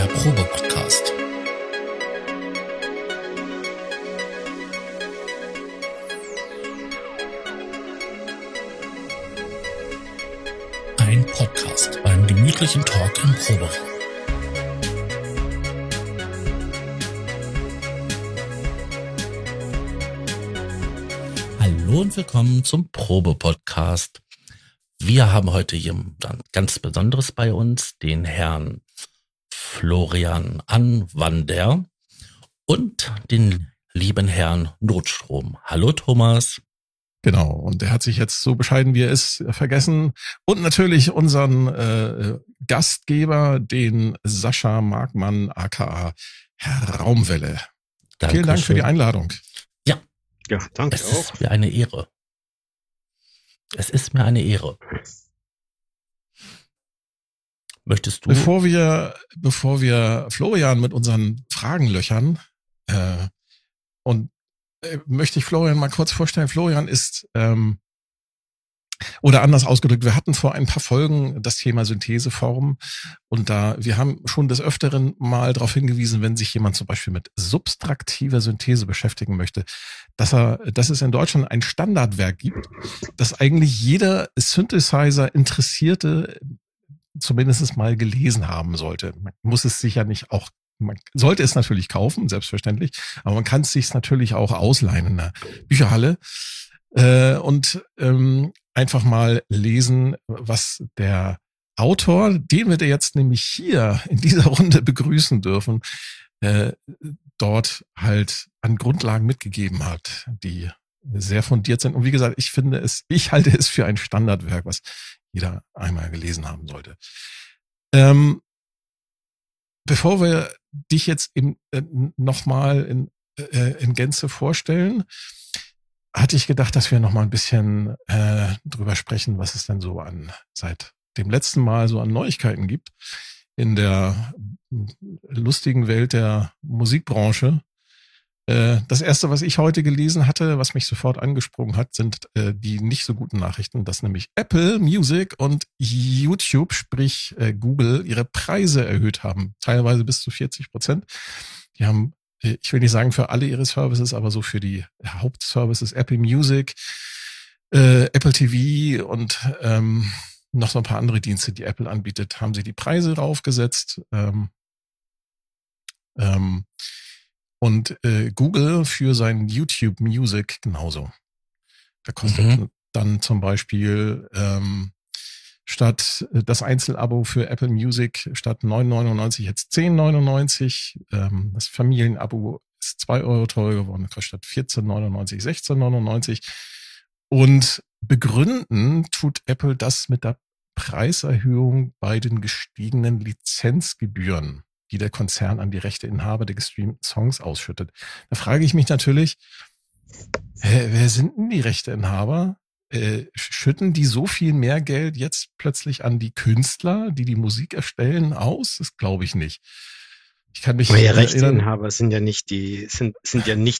der Probe-Podcast. Ein Podcast beim gemütlichen Talk im Proberaum. Hallo und willkommen zum Probe-Podcast. Wir haben heute jemand ganz Besonderes bei uns, den Herrn Florian Anwander und den lieben Herrn Notstrom. Hallo Thomas. Genau, und er hat sich jetzt so bescheiden, wie er ist, vergessen. Und natürlich unseren Gastgeber, den Sascha Markmann, aka Herr Raumwelle. Dankeschön. Vielen Dank für die Einladung. Ja, danke auch. Es ist mir eine Ehre. Möchtest du? Bevor wir Florian mit unseren Fragen löchern, möchte ich Florian mal kurz vorstellen. Florian ist, oder anders ausgedrückt, wir hatten vor ein paar Folgen das Thema Syntheseform und wir haben schon des Öfteren mal darauf hingewiesen, wenn sich jemand zum Beispiel mit subtraktiver Synthese beschäftigen möchte, dass es in Deutschland ein Standardwerk gibt, das eigentlich jeder Synthesizer-Interessierte zumindest mal gelesen haben sollte. Man sollte es natürlich kaufen, selbstverständlich, aber man kann es sich natürlich auch ausleihen in der Bücherhalle und einfach mal lesen, was der Autor, den wir jetzt nämlich hier in dieser Runde begrüßen dürfen, dort halt an Grundlagen mitgegeben hat, die sehr fundiert sind. Und wie gesagt, ich halte es für ein Standardwerk, was jeder einmal gelesen haben sollte. Bevor wir dich jetzt nochmal in Gänze vorstellen, hatte ich gedacht, dass wir nochmal ein bisschen drüber sprechen, was es denn so seit dem letzten Mal so an Neuigkeiten gibt in der lustigen Welt der Musikbranche. Das Erste, was ich heute gelesen hatte, was mich sofort angesprungen hat, sind die nicht so guten Nachrichten, dass nämlich Apple Music und YouTube, sprich Google, ihre Preise erhöht haben, teilweise bis zu 40%. Die haben, ich will nicht sagen für alle ihre Services, aber so für die Hauptservices Apple Music, Apple TV und noch so ein paar andere Dienste, die Apple anbietet, haben sie die Preise raufgesetzt. Und Google für sein YouTube Music genauso. Da kostet dann zum Beispiel statt das Einzelabo für Apple Music statt 9,99 jetzt 10,99. Das Familienabo ist 2 Euro teurer geworden, kostet statt 14,99 16,99. Und begründen tut Apple das mit der Preiserhöhung bei den gestiegenen Lizenzgebühren, die der Konzern an die Rechteinhaber der gestreamten Songs ausschüttet. Da frage ich mich natürlich, wer sind denn die Rechteinhaber? Schütten die so viel mehr Geld jetzt plötzlich an die Künstler, die Musik erstellen, aus? Das glaube ich nicht. Ich kann mich Rechteinhaber sind ja nicht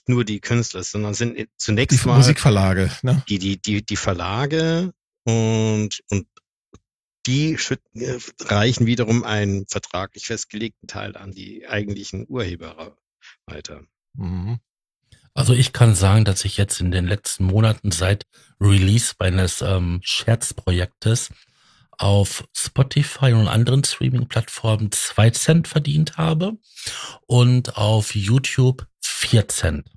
nur die Künstler, sondern sind zunächst mal die Musikverlage, ne? Die Verlage und die reichen wiederum einen vertraglich festgelegten Teil an die eigentlichen Urheber weiter. Also ich kann sagen, dass ich jetzt in den letzten Monaten seit Release meines Scherzprojektes auf Spotify und anderen Streaming-Plattformen 2 Cent verdient habe und auf YouTube 4 Cent.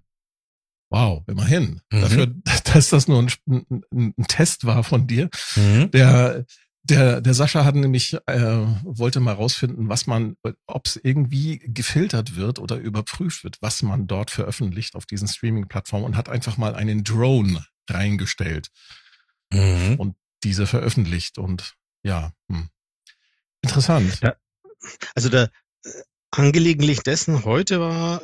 Wow, immerhin. Dafür, dass das nur ein Test war von dir, Der Sascha hat nämlich, wollte mal rausfinden, ob es irgendwie gefiltert wird oder überprüft wird, was man dort veröffentlicht auf diesen Streaming-Plattformen und hat einfach mal einen Drone reingestellt und diese veröffentlicht und ja, interessant. Ja, also angelegentlich dessen heute war,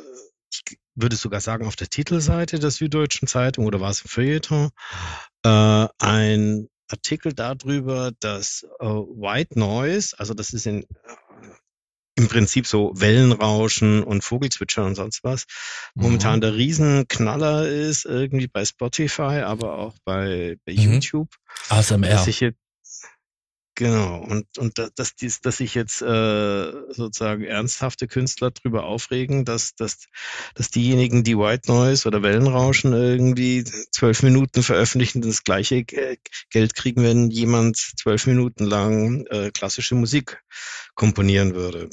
ich würde sogar sagen, auf der Titelseite der Süddeutschen Zeitung oder war es im Feuilleton, ein Artikel darüber, dass White Noise, also das ist im Prinzip so Wellenrauschen und Vogelzwitschern und sonst was, momentan der Riesenknaller ist, irgendwie bei Spotify, aber auch bei YouTube. ASMR. Genau, und dass sich jetzt sozusagen ernsthafte Künstler darüber aufregen, dass diejenigen, die White Noise oder Wellenrauschen irgendwie 12 Minuten veröffentlichen, das gleiche Geld kriegen, wenn jemand 12 Minuten lang klassische Musik komponieren würde.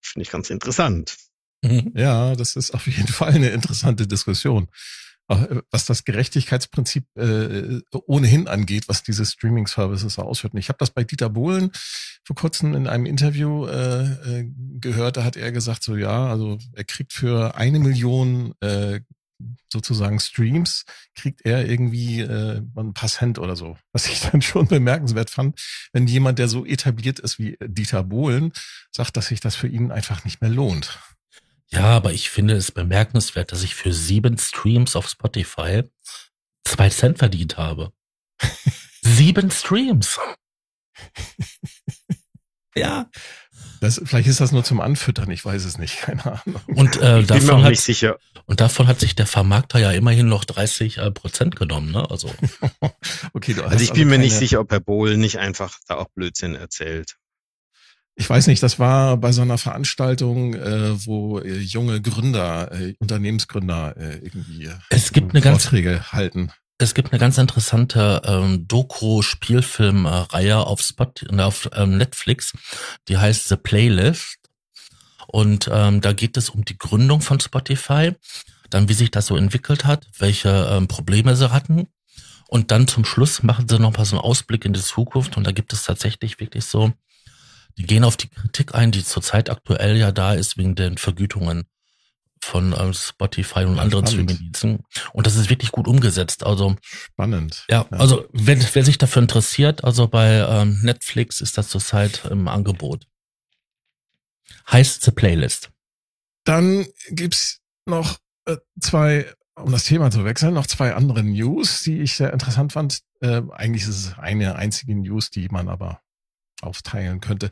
Finde ich ganz interessant. Ja, das ist auf jeden Fall eine interessante Diskussion. Was das Gerechtigkeitsprinzip ohnehin angeht, was diese Streaming-Services ausschütten. Ich habe das bei Dieter Bohlen vor kurzem in einem Interview gehört. Da hat er gesagt, so ja, also er kriegt für 1 Million sozusagen Streams, kriegt er irgendwie ein paar Cent oder so. Was ich dann schon bemerkenswert fand, wenn jemand, der so etabliert ist wie Dieter Bohlen, sagt, dass sich das für ihn einfach nicht mehr lohnt. Ja, aber ich finde es bemerkenswert, dass ich für 7 Streams auf Spotify 2 Cent verdient habe. 7 Streams! Ja. Vielleicht ist das nur zum Anfüttern, ich weiß es nicht, keine Ahnung. Und davon hat sich der Vermarkter ja immerhin noch 30% genommen, ne? Also, okay, ich bin mir nicht sicher, ob Herr Bohl nicht einfach da auch Blödsinn erzählt. Ich weiß nicht, das war bei so einer Veranstaltung, wo junge Gründer, Unternehmensgründer irgendwie Vorträge halten. Es gibt eine ganz interessante Doku-Spielfilm-Reihe auf Netflix, die heißt The Playlist. Und da geht es um die Gründung von Spotify, dann wie sich das so entwickelt hat, welche Probleme sie hatten. Und dann zum Schluss machen sie nochmal so einen Ausblick in die Zukunft. Und da gibt es tatsächlich wirklich so, die gehen auf die Kritik ein, die zurzeit aktuell ja da ist wegen den Vergütungen von Spotify und anderen Streamingdiensten. Und das ist wirklich gut umgesetzt. Also spannend. Ja, ja. Also wer sich dafür interessiert, also bei Netflix ist das zurzeit im Angebot. Heißt The Playlist. Dann gibt's noch zwei, um das Thema zu wechseln, noch zwei andere News, die ich sehr interessant fand. Eigentlich ist es eine einzige News, die man aber aufteilen könnte.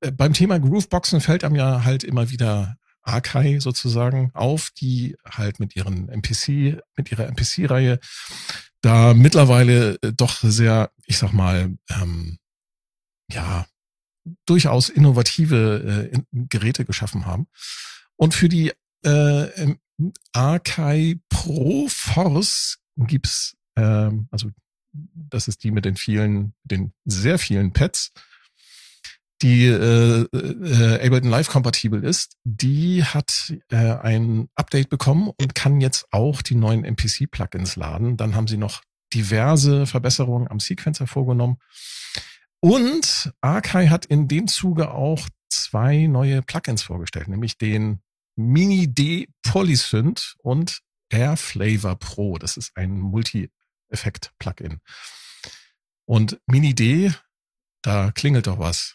Beim Thema Grooveboxen fällt einem ja halt immer wieder Akai sozusagen auf, die halt mit ihrer MPC-Reihe da mittlerweile doch sehr, ich sag mal, durchaus innovative Geräte geschaffen haben. Und für die Akai Pro Force gibt's, das ist die mit den sehr vielen Pads, die Ableton Live kompatibel ist, die hat ein Update bekommen und kann jetzt auch die neuen MPC-Plugins laden. Dann haben sie noch diverse Verbesserungen am Sequencer vorgenommen. Und Akai hat in dem Zuge auch 2 neue Plugins vorgestellt, nämlich den Mini-D Polysynth und Air Flavor Pro. Das ist ein Multi-Effekt-Plugin. Und Mini-D, da klingelt doch was.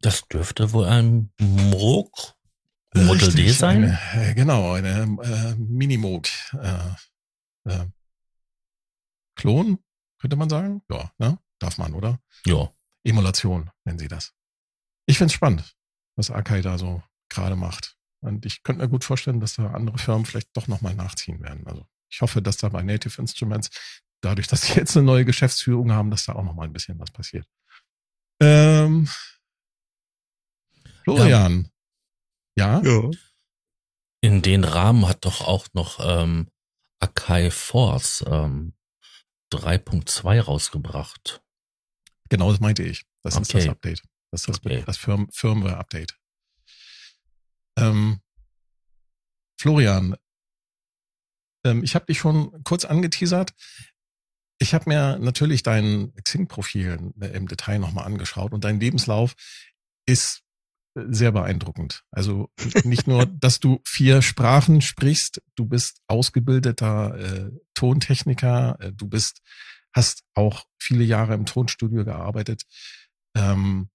Das dürfte wohl ein Moog Model D sein? Eine Mini-Moog Klon, könnte man sagen. Ja, ne? Darf man, oder? Ja. Emulation nennen sie das. Ich find's spannend, was Akai da so gerade macht. Und ich könnte mir gut vorstellen, dass da andere Firmen vielleicht doch nochmal nachziehen werden. Also ich hoffe, dass da bei Native Instruments, dadurch, dass sie jetzt eine neue Geschäftsführung haben, dass da auch nochmal ein bisschen was passiert. Florian. Ja? In den Rahmen hat doch auch noch Akai Force 3.2 rausgebracht. Genau, das meinte ich. Das ist das Update. Das ist das Firmware-Update. Florian, ich habe dich schon kurz angeteasert. Ich habe mir natürlich dein Xing-Profil im Detail nochmal angeschaut und dein Lebenslauf ist sehr beeindruckend. Also nicht nur, dass du 4 Sprachen sprichst, du bist ausgebildeter Tontechniker, hast auch viele Jahre im Tonstudio gearbeitet, du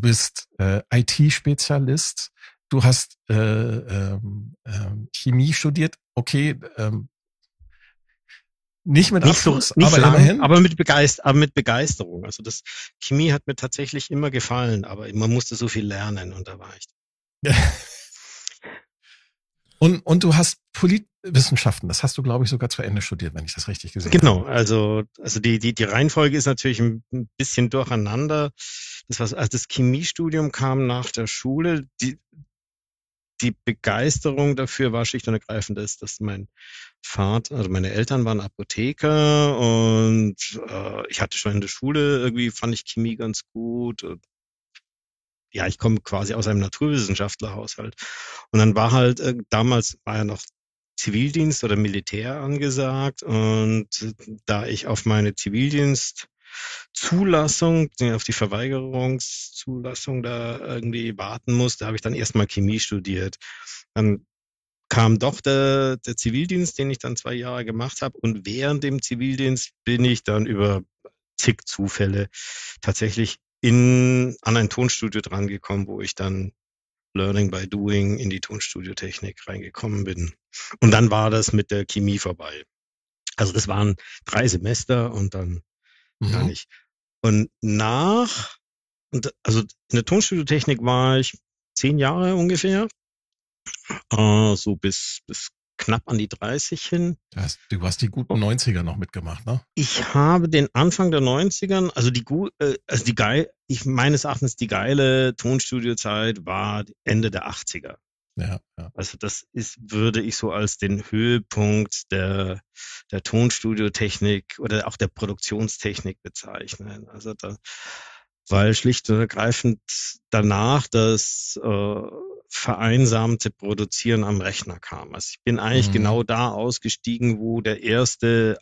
bist IT-Spezialist, du hast Chemie studiert, okay, nicht mit Abschluss, aber immerhin. Aber mit Begeisterung. Also das Chemie hat mir tatsächlich immer gefallen, aber man musste so viel lernen und da war ich. Und du hast Politwissenschaften, das hast du, glaube ich, sogar zu Ende studiert, wenn ich das richtig gesehen habe. Genau, also die Reihenfolge ist natürlich ein bisschen durcheinander. Das Chemiestudium kam nach der Schule. Die Begeisterung dafür war schlicht und ergreifend, dass meine Eltern waren Apotheker und ich hatte schon in der Schule, irgendwie fand ich Chemie ganz gut. Und ja, ich komme quasi aus einem Naturwissenschaftlerhaushalt. Und dann war halt, damals war ja noch Zivildienst oder Militär angesagt. Und da ich auf meine Zivildienstzulassung, auf die Verweigerungszulassung da irgendwie warten musste, habe ich dann erstmal Chemie studiert. Dann kam doch der Zivildienst, den ich dann 2 Jahre gemacht habe. Und während dem Zivildienst bin ich dann über zig Zufälle tatsächlich an ein Tonstudio dran gekommen, wo ich dann Learning by Doing in die Tonstudiotechnik reingekommen bin. Und dann war das mit der Chemie vorbei. Also das waren 3 Semester und dann gar nicht. Und also in der Tonstudiotechnik war ich 10 Jahre ungefähr, so bis knapp an die 30 hin. Du hast die guten 90er noch mitgemacht, ne? Ich habe den Anfang der 90ern, meines Erachtens die geile Tonstudiozeit war Ende der 80er. Ja. Also das würde ich so als den Höhepunkt der Tonstudiotechnik oder auch der Produktionstechnik bezeichnen. Also weil schlicht und ergreifend danach das vereinsamte Produzieren am Rechner kam. Also ich bin eigentlich genau da ausgestiegen, wo der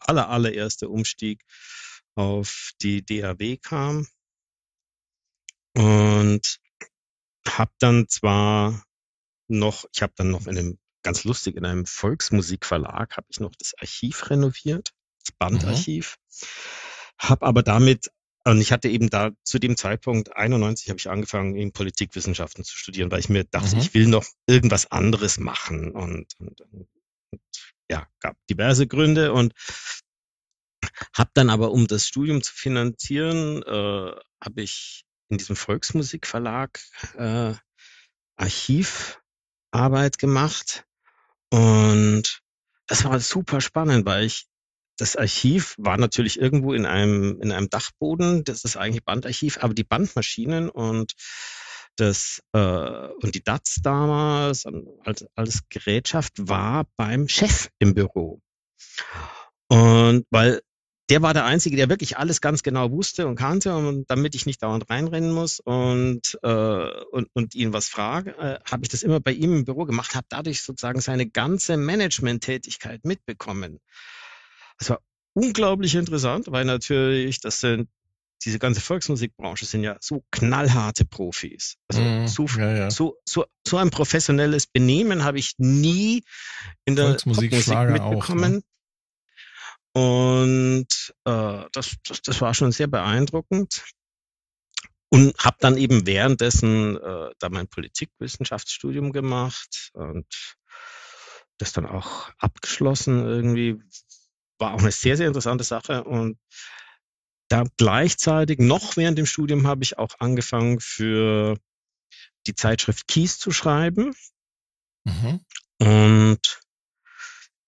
allererste Umstieg auf die DAW kam, und habe dann noch in einem Volksmusikverlag habe ich noch das Archiv renoviert, das Bandarchiv, und ich hatte eben da zu dem Zeitpunkt 91 habe ich angefangen, in Politikwissenschaften zu studieren, weil ich mir dachte, ich will noch irgendwas anderes machen, und ja, gab diverse Gründe, und habe dann aber, um das Studium zu finanzieren, habe ich in diesem Volksmusikverlag Archivarbeit gemacht, und das war super spannend, weil das Archiv war natürlich irgendwo in einem Dachboden, das ist eigentlich Bandarchiv, aber die Bandmaschinen und und die DATs damals, alles Gerätschaft war beim Chef im Büro. Und weil der war der Einzige, der wirklich alles ganz genau wusste und kannte, und damit ich nicht dauernd reinrennen muss und ihn was frage, habe ich das immer bei ihm im Büro gemacht, habe dadurch sozusagen seine ganze Management-Tätigkeit mitbekommen. Das war unglaublich interessant, weil natürlich, diese ganze Volksmusikbranche sind ja so knallharte Profis. Also so ein professionelles Benehmen habe ich nie in der Volksmusik mitbekommen. Auch, ne? Und das war schon sehr beeindruckend. Und habe dann eben währenddessen da mein Politikwissenschaftsstudium gemacht und das dann auch abgeschlossen irgendwie. War auch eine sehr, sehr interessante Sache, und da gleichzeitig noch während dem Studium habe ich auch angefangen, für die Zeitschrift Kies zu schreiben, und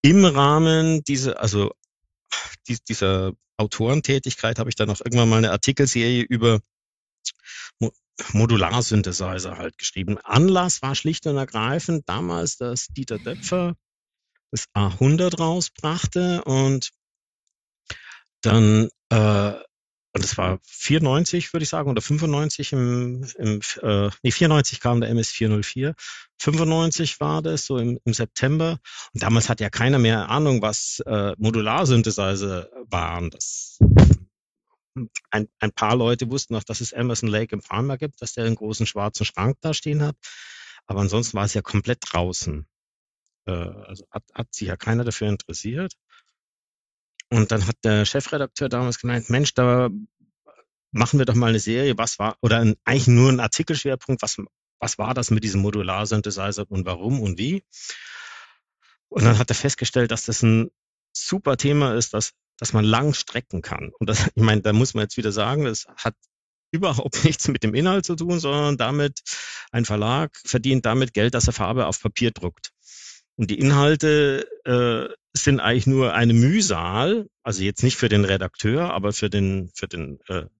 im Rahmen dieser Autorentätigkeit habe ich dann auch irgendwann mal eine Artikelserie über Modular-Synthesizer halt geschrieben. Anlass war schlicht und ergreifend damals, dass Dieter Döpfer das A100 rausbrachte, und dann, und das war 94, würde ich sagen, oder 95, 94 kam der MS404, 95 war das, so im September, und damals hat ja keiner mehr Ahnung, was Modular-Synthesizer waren. Ein paar Leute wussten noch, dass es Emerson Lake Palmer gibt, dass der einen großen schwarzen Schrank da stehen hat, aber ansonsten war es ja komplett draußen. Also hat sich ja keiner dafür interessiert. Und dann hat der Chefredakteur damals gemeint, Mensch, da machen wir doch mal eine Serie, was war, oder eigentlich nur ein Artikelschwerpunkt, was war das mit diesem Modular-Synthesizer und warum und wie. Und dann hat er festgestellt, dass das ein super Thema ist, dass man lang strecken kann. Und das, ich meine, da muss man jetzt wieder sagen, das hat überhaupt nichts mit dem Inhalt zu tun, sondern damit, ein Verlag verdient damit Geld, dass er Farbe auf Papier druckt. Und die Inhalte sind eigentlich nur eine Mühsal, also jetzt nicht für den Redakteur, aber für den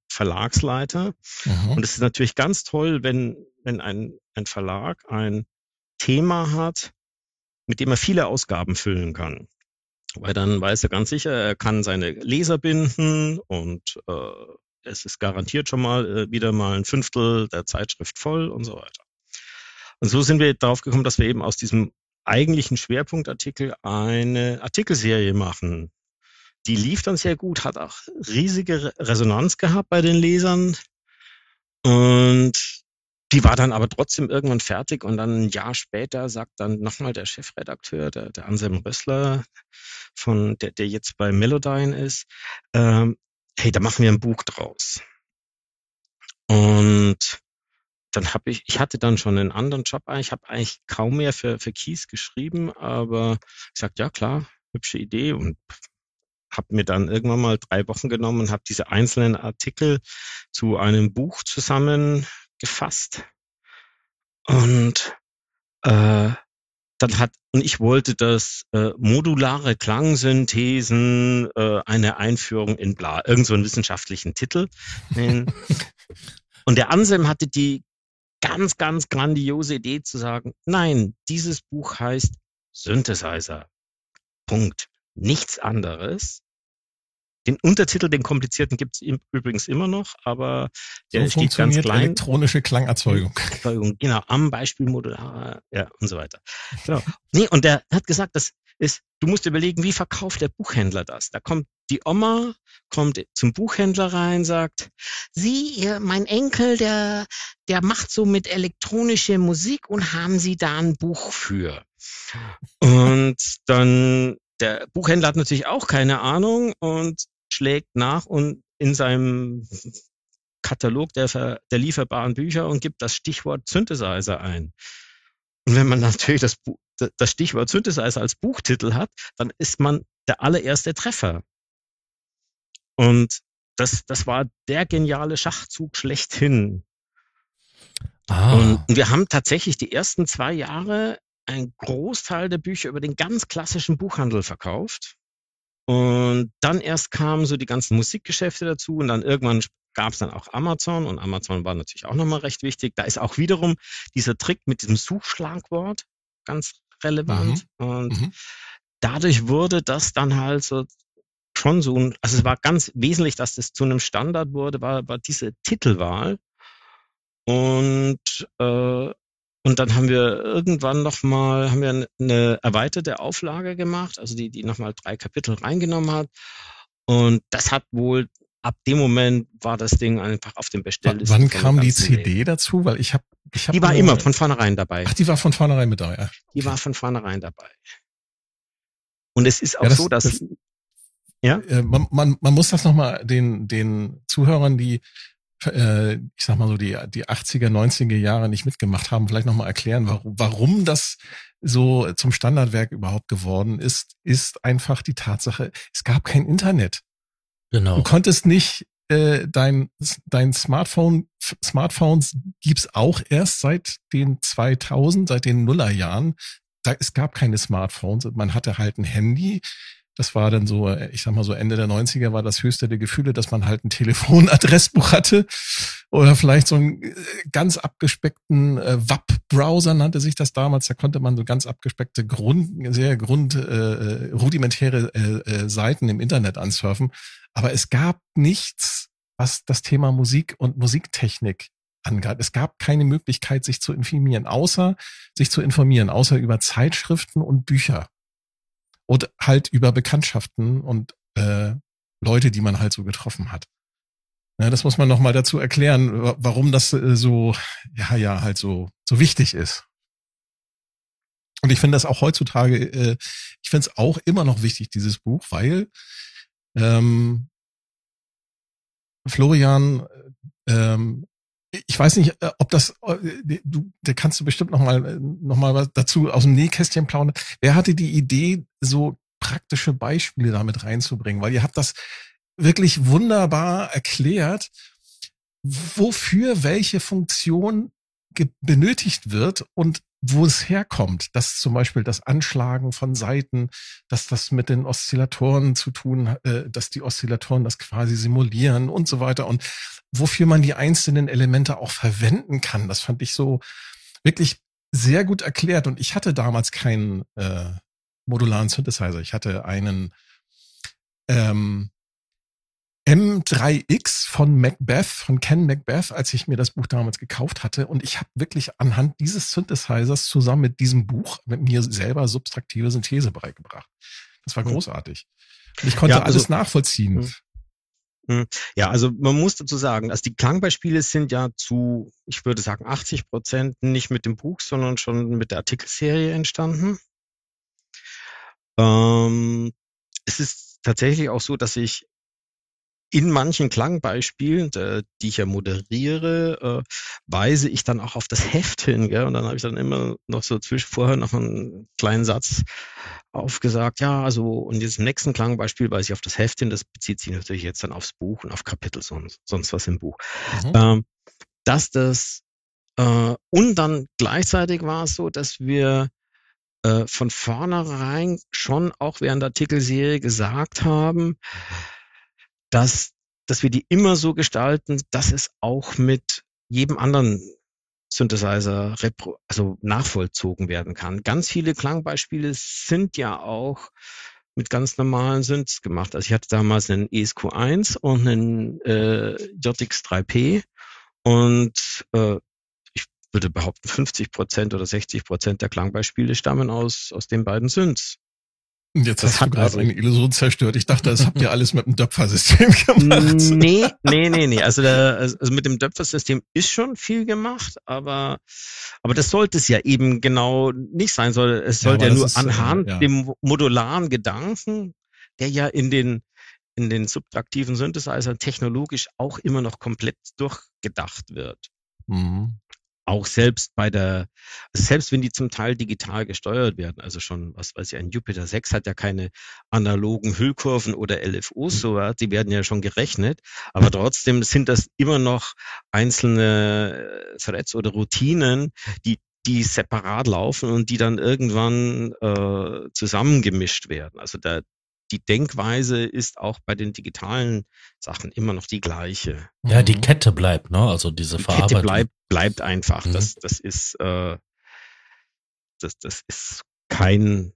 Verlagsleiter. Mhm. Und es ist natürlich ganz toll, wenn ein Verlag ein Thema hat, mit dem er viele Ausgaben füllen kann. Weil dann weiß er ganz sicher, er kann seine Leser binden und es ist garantiert schon mal wieder mal ein Fünftel der Zeitschrift voll und so weiter. Und so sind wir darauf gekommen, dass wir eben aus diesem eigentlichen Schwerpunktartikel eine Artikelserie machen. Die lief dann sehr gut, hat auch riesige Resonanz gehabt bei den Lesern und die war dann aber trotzdem irgendwann fertig und dann ein Jahr später sagt dann nochmal der Chefredakteur, der Anselm Rössler, der jetzt bei Melodyne ist, hey, da machen wir ein Buch draus. Und dann ich hatte dann schon einen anderen Job, ich habe eigentlich kaum mehr für Kies geschrieben, aber ich sagte, ja klar, hübsche Idee, und habe mir dann irgendwann mal 3 Wochen genommen und habe diese einzelnen Artikel zu einem Buch zusammen gefasst. Und ich wollte das modulare Klangsynthesen, eine Einführung in bla, irgend so einen wissenschaftlichen Titel nennen. Und der Anselm hatte die ganz, ganz grandiose Idee zu sagen, nein, dieses Buch heißt Synthesizer. Punkt. Nichts anderes. Den Untertitel, den komplizierten, gibt's übrigens immer noch, aber der so steht ganz klein. Elektronische Klangerzeugung. Genau, am Beispiel modular, ja, und so weiter. Genau. Nee, und der hat gesagt, du musst überlegen, wie verkauft der Buchhändler das? Da kommt die Oma, kommt zum Buchhändler rein, sagt, mein Enkel, der macht so mit elektronischer Musik, und haben Sie da ein Buch für? Und dann, der Buchhändler hat natürlich auch keine Ahnung und schlägt nach und in seinem Katalog der lieferbaren Bücher und gibt das Stichwort Synthesizer ein. Und wenn man natürlich das Stichwort Synthesizer als Buchtitel hat, dann ist man der allererste Treffer. Und das war der geniale Schachzug schlechthin. Und wir haben tatsächlich die ersten 2 Jahre einen Großteil der Bücher über den ganz klassischen Buchhandel verkauft. Und dann erst kamen so die ganzen Musikgeschäfte dazu, und dann irgendwann gab es dann auch Amazon, und Amazon war natürlich auch nochmal recht wichtig. Da ist auch wiederum dieser Trick mit diesem Suchschlagwort ganz relevant. Mhm. Und dadurch wurde das dann halt so schon so, also es war ganz wesentlich, dass das zu einem Standard wurde, war diese Titelwahl. Und dann haben wir irgendwann nochmal, haben wir eine erweiterte Auflage gemacht, also die nochmal 3 Kapitel reingenommen hat. Und das hat wohl, ab dem Moment war das Ding einfach auf dem Bestelllisten. Wann kam die CD dazu? Weil ich hab die war immer von vornherein dabei. Ach, die war von vornherein mit dabei. Ja. Die war von vornherein dabei. Und es ist auch so, dass ja? Man muss das nochmal den Zuhörern, die ich sag mal so, die 80er, 90er Jahre nicht mitgemacht haben, vielleicht nochmal erklären, warum das so zum Standardwerk überhaupt geworden ist einfach die Tatsache, es gab kein Internet. Genau. Du konntest nicht, dein Smartphones gibt's auch erst seit den 2000, seit den Nullerjahren. Es gab keine Smartphones, man hatte halt ein Handy. Das war dann so, ich sag mal so Ende der 90er war das höchste der Gefühle, dass man halt ein Telefonadressbuch hatte oder vielleicht so einen ganz abgespeckten WAP-Browser nannte sich das damals. Da konnte man so ganz abgespeckte rudimentäre Seiten im Internet ansurfen. Aber es gab nichts, was das Thema Musik und Musiktechnik angeht. Es gab keine Möglichkeit, sich zu informieren, außer über Zeitschriften und Bücher. Und halt über Bekanntschaften und Leute, die man halt so getroffen hat. Ja, das muss man nochmal dazu erklären, warum das so wichtig ist. Und ich finde das auch heutzutage, ich finde es auch immer noch wichtig, dieses Buch, weil Florian, ich weiß nicht, ob das, da kannst du bestimmt noch mal was dazu aus dem Nähkästchen plaudern. Wer hatte die Idee, so praktische Beispiele damit reinzubringen? Weil ihr habt das wirklich wunderbar erklärt, wofür welche Funktion benötigt wird und wo es herkommt, dass zum Beispiel das Anschlagen von Saiten, dass das mit den Oszillatoren zu tun hat, dass die Oszillatoren das quasi simulieren und so weiter und wofür man die einzelnen Elemente auch verwenden kann. Das fand ich so wirklich sehr gut erklärt und ich hatte damals keinen modularen Synthesizer. Ich hatte einen M3X von Macbeth, von Ken Macbeth, als ich mir das Buch damals gekauft hatte. Und ich habe wirklich anhand dieses Synthesizers zusammen mit diesem Buch mit mir selber subtraktive Synthese beigebracht. Das war großartig. Und ich konnte alles nachvollziehen. Ja, also man muss dazu sagen, also die Klangbeispiele sind ja zu, ich würde sagen, 80% nicht mit dem Buch, sondern schon mit der Artikelserie entstanden. Es ist tatsächlich auch so, dass ich in manchen Klangbeispielen, die ich ja moderiere, weise ich dann auch auf das Heft hin. Gell? Und dann habe ich dann immer noch so vorher noch einen kleinen Satz aufgesagt. Ja, also und jetzt im nächsten Klangbeispiel weise ich auf das Heft hin. Das bezieht sich natürlich jetzt dann aufs Buch und auf Kapitel sonst was im Buch. Mhm. Und dann gleichzeitig war es so, dass wir von vornherein schon auch während der Artikelserie gesagt haben, dass wir die immer so gestalten, dass es auch mit jedem anderen Synthesizer nachvollzogen werden kann. Ganz viele Klangbeispiele sind ja auch mit ganz normalen Synths gemacht. Also ich hatte damals einen ESQ1 und einen JX3P und ich würde behaupten, 50% oder 60% der Klangbeispiele stammen aus den beiden Synths. Jetzt hast du gerade eine Illusion zerstört. Ich dachte, das habt ihr alles mit dem Döpfersystem gemacht. Nee. Also mit dem Döpfersystem ist schon viel gemacht, aber das sollte es ja eben genau nicht sein. Es sollte ja nur anhand dem modularen Gedanken, der ja in den subtraktiven Synthesizern technologisch auch immer noch komplett durchgedacht wird. Mhm. Auch selbst wenn die zum Teil digital gesteuert werden, also schon, was weiß ich, ein Jupiter 6 hat ja keine analogen Hüllkurven oder LFOs, sowas, die werden ja schon gerechnet, aber trotzdem sind das immer noch einzelne Threads oder Routinen, die separat laufen und die dann irgendwann zusammengemischt werden. Also die Denkweise ist auch bei den digitalen Sachen immer noch die gleiche. Ja, die Kette bleibt, ne? Also die Verarbeitung. Die Kette bleibt einfach. Mhm. Das ist kein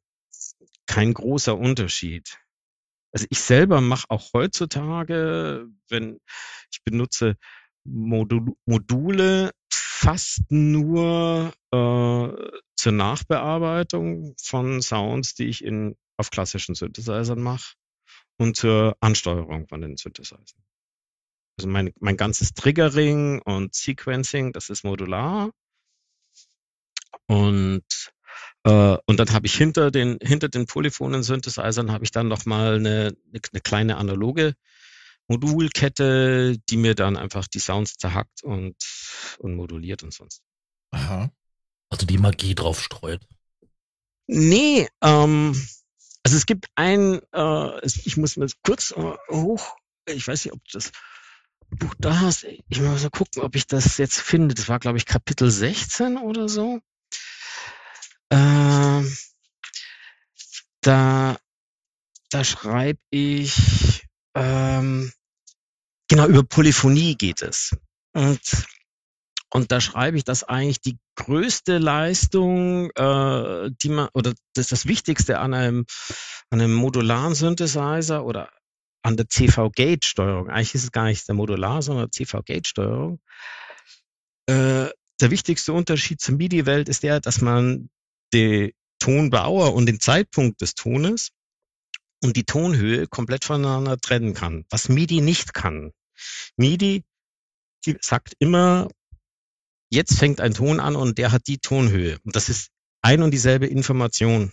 großer Unterschied. Also ich selber mache auch heutzutage, wenn ich benutze Module fast nur zur Nachbearbeitung von Sounds, die ich auf klassischen Synthesizern mache und zur Ansteuerung von den Synthesizern. Also mein ganzes Triggering und Sequencing, das ist modular. Und dann habe ich hinter den polyphonen Synthesizern habe ich dann nochmal eine kleine analoge Modulkette, die mir dann einfach die Sounds zerhackt und moduliert und sonst. Aha. Also die Magie drauf streut. Nee, also es gibt ich muss mal kurz hoch, ich weiß nicht, ob das Buch da hast, ich muss mal gucken, ob ich das jetzt finde. Das war, glaube ich, Kapitel 16 oder so. Da schreibe ich, genau, über Polyphonie geht es. Und da schreibe ich, dass eigentlich die größte Leistung, das Wichtigste an einem modularen Synthesizer oder an der CV-Gate-Steuerung, eigentlich ist es gar nicht der Modular, sondern CV-Gate-Steuerung, der wichtigste Unterschied zur MIDI-Welt ist der, dass man die Tondauer und den Zeitpunkt des Tones und die Tonhöhe komplett voneinander trennen kann, was MIDI nicht kann. MIDI sagt immer, jetzt fängt ein Ton an und der hat die Tonhöhe. Und das ist ein und dieselbe Information.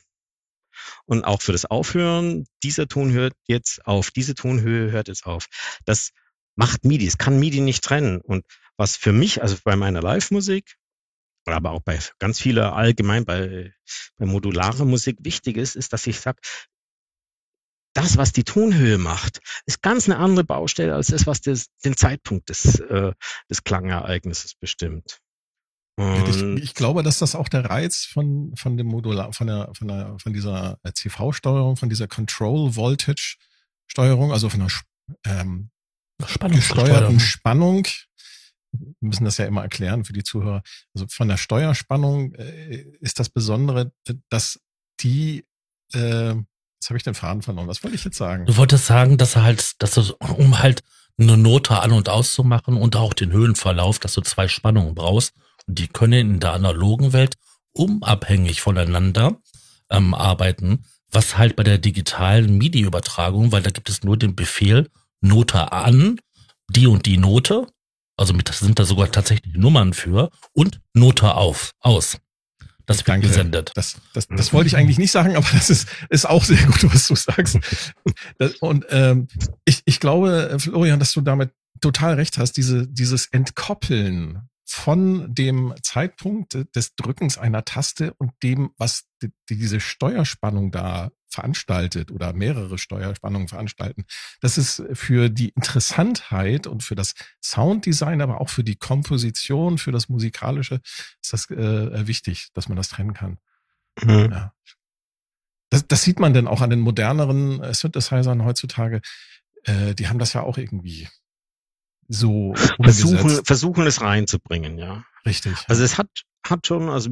Und auch für das Aufhören, dieser Ton hört jetzt auf, diese Tonhöhe hört jetzt auf. Das macht MIDI, es kann MIDI nicht trennen. Und was für mich, also bei meiner Live-Musik, aber auch bei ganz vieler allgemein, bei modularer Musik wichtig ist, dass ich sage, das, was die Tonhöhe macht, ist ganz eine andere Baustelle als das, was den Zeitpunkt des Klangereignisses bestimmt. Ich glaube, dass das auch der Reiz von dem Modular, von dieser CV-Steuerung, von dieser Control-Voltage-Steuerung, also von einer gesteuerten Spannung. Wir müssen das ja immer erklären für die Zuhörer. Also von der Steuerspannung ist das Besondere, dass die, jetzt habe ich den Faden verloren. Was wollte ich jetzt sagen? Du wolltest sagen, dass er halt, dass du, um halt eine Note an- und auszumachen und auch den Höhenverlauf, dass du zwei Spannungen brauchst. Und die können in der analogen Welt unabhängig voneinander arbeiten, was halt bei der digitalen MIDI-Übertragung, weil da gibt es nur den Befehl Note an, die und die Note, also mit, das sind da sogar tatsächlich Nummern für, und Note auf, aus. Das wird gesendet. Das wollte ich eigentlich nicht sagen, aber das ist auch sehr gut, was du sagst. Und ich glaube, Florian, dass du damit total recht hast, dieses Entkoppeln von dem Zeitpunkt des Drückens einer Taste und dem, was diese Steuerspannung da veranstaltet oder mehrere Steuerspannungen veranstalten. Das ist für die Interessantheit und für das Sounddesign, aber auch für die Komposition, für das Musikalische ist das wichtig, dass man das trennen kann. Mhm. Ja. Das sieht man denn auch an den moderneren Synthesizern heutzutage. Die haben das ja auch irgendwie so versuchen es reinzubringen, ja. Richtig. Also es hat schon, also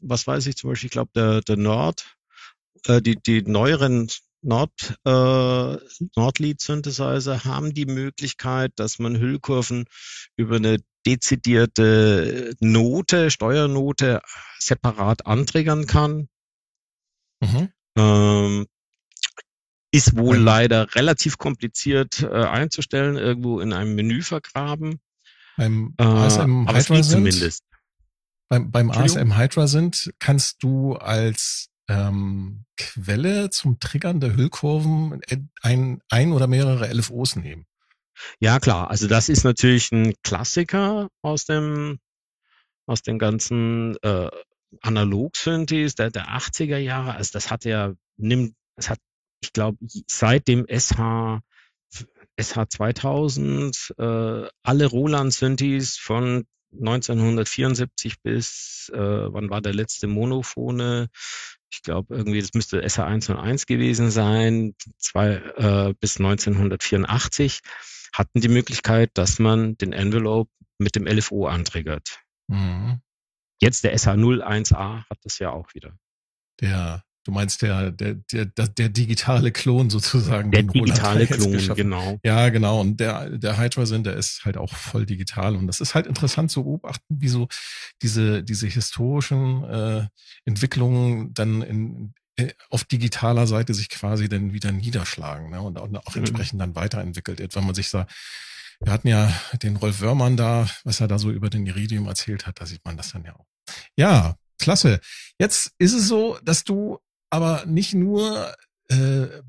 was weiß ich zum Beispiel, ich glaube der Nord, die neueren Nord-Lead-Synthesizer haben die Möglichkeit, dass man Hüllkurven über eine dezidierte Note, Steuernote separat antriggern kann. Mhm. Ist wohl leider relativ kompliziert einzustellen, irgendwo in einem Menü vergraben. Beim Hydrasyn beim ASM Hydrasyn kannst du als Quelle zum Triggern der Hüllkurven ein oder mehrere LFOs nehmen. Ja, klar. Also das ist natürlich ein Klassiker aus dem ganzen Analog-Synthes der 80er Jahre. Also das hat ja ich glaube, seit dem SH 2000 alle Roland-Synthes von 1974 bis, wann war der letzte Monophone? Ich glaube, irgendwie, das müsste SH 101 gewesen sein, bis 1984, hatten die Möglichkeit, dass man den Envelope mit dem LFO antriggert. Mhm. Jetzt der SH 01A hat das ja auch wieder. Du meinst der digitale Klon sozusagen. Der digitale Klon, genau. Ja, genau. Und der Hydrasyn, der ist halt auch voll digital. Und das ist halt interessant zu beobachten, wie so diese historischen Entwicklungen dann auf digitaler Seite sich quasi dann wieder niederschlagen, ne? Und auch entsprechend dann weiterentwickelt wird, wenn man sich da. Wir hatten ja den Rolf Wörmann da, was er da so über den Iridium erzählt hat, da sieht man das dann ja auch. Ja, klasse. Jetzt ist es so, dass du aber nicht nur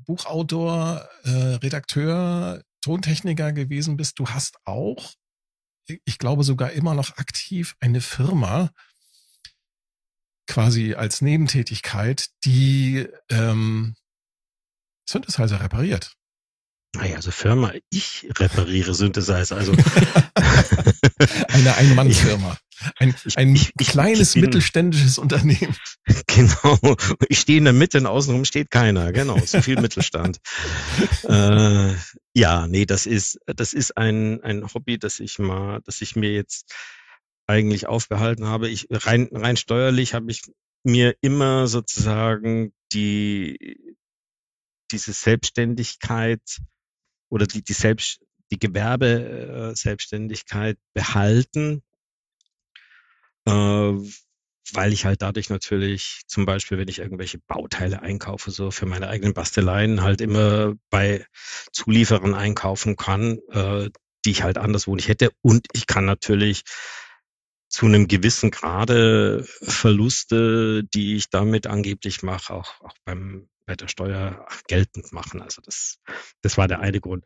Buchautor, Redakteur, Tontechniker gewesen bist, du hast auch, ich glaube sogar immer noch aktiv, eine Firma quasi als Nebentätigkeit, die Synthesizer repariert. Naja, also Firma, ich repariere Synthesizer. Also eine Ein-Mann-Firma. Ein kleines mittelständisches Unternehmen. Genau. Ich stehe in der Mitte und außenrum steht keiner. Genau. So viel Mittelstand. Ja, nee, das ist ein Hobby, das ich mir jetzt eigentlich aufbehalten habe. Ich rein steuerlich habe ich mir immer sozusagen diese Selbstständigkeit oder die Gewerbe-Selbstständigkeit behalten. Weil ich halt dadurch natürlich zum Beispiel, wenn ich irgendwelche Bauteile einkaufe, so für meine eigenen Basteleien halt immer bei Zulieferern einkaufen kann, die ich halt anderswo nicht hätte. Und ich kann natürlich zu einem gewissen Grade Verluste, die ich damit angeblich mache, auch bei der Steuer geltend machen. Also das war der eine Grund.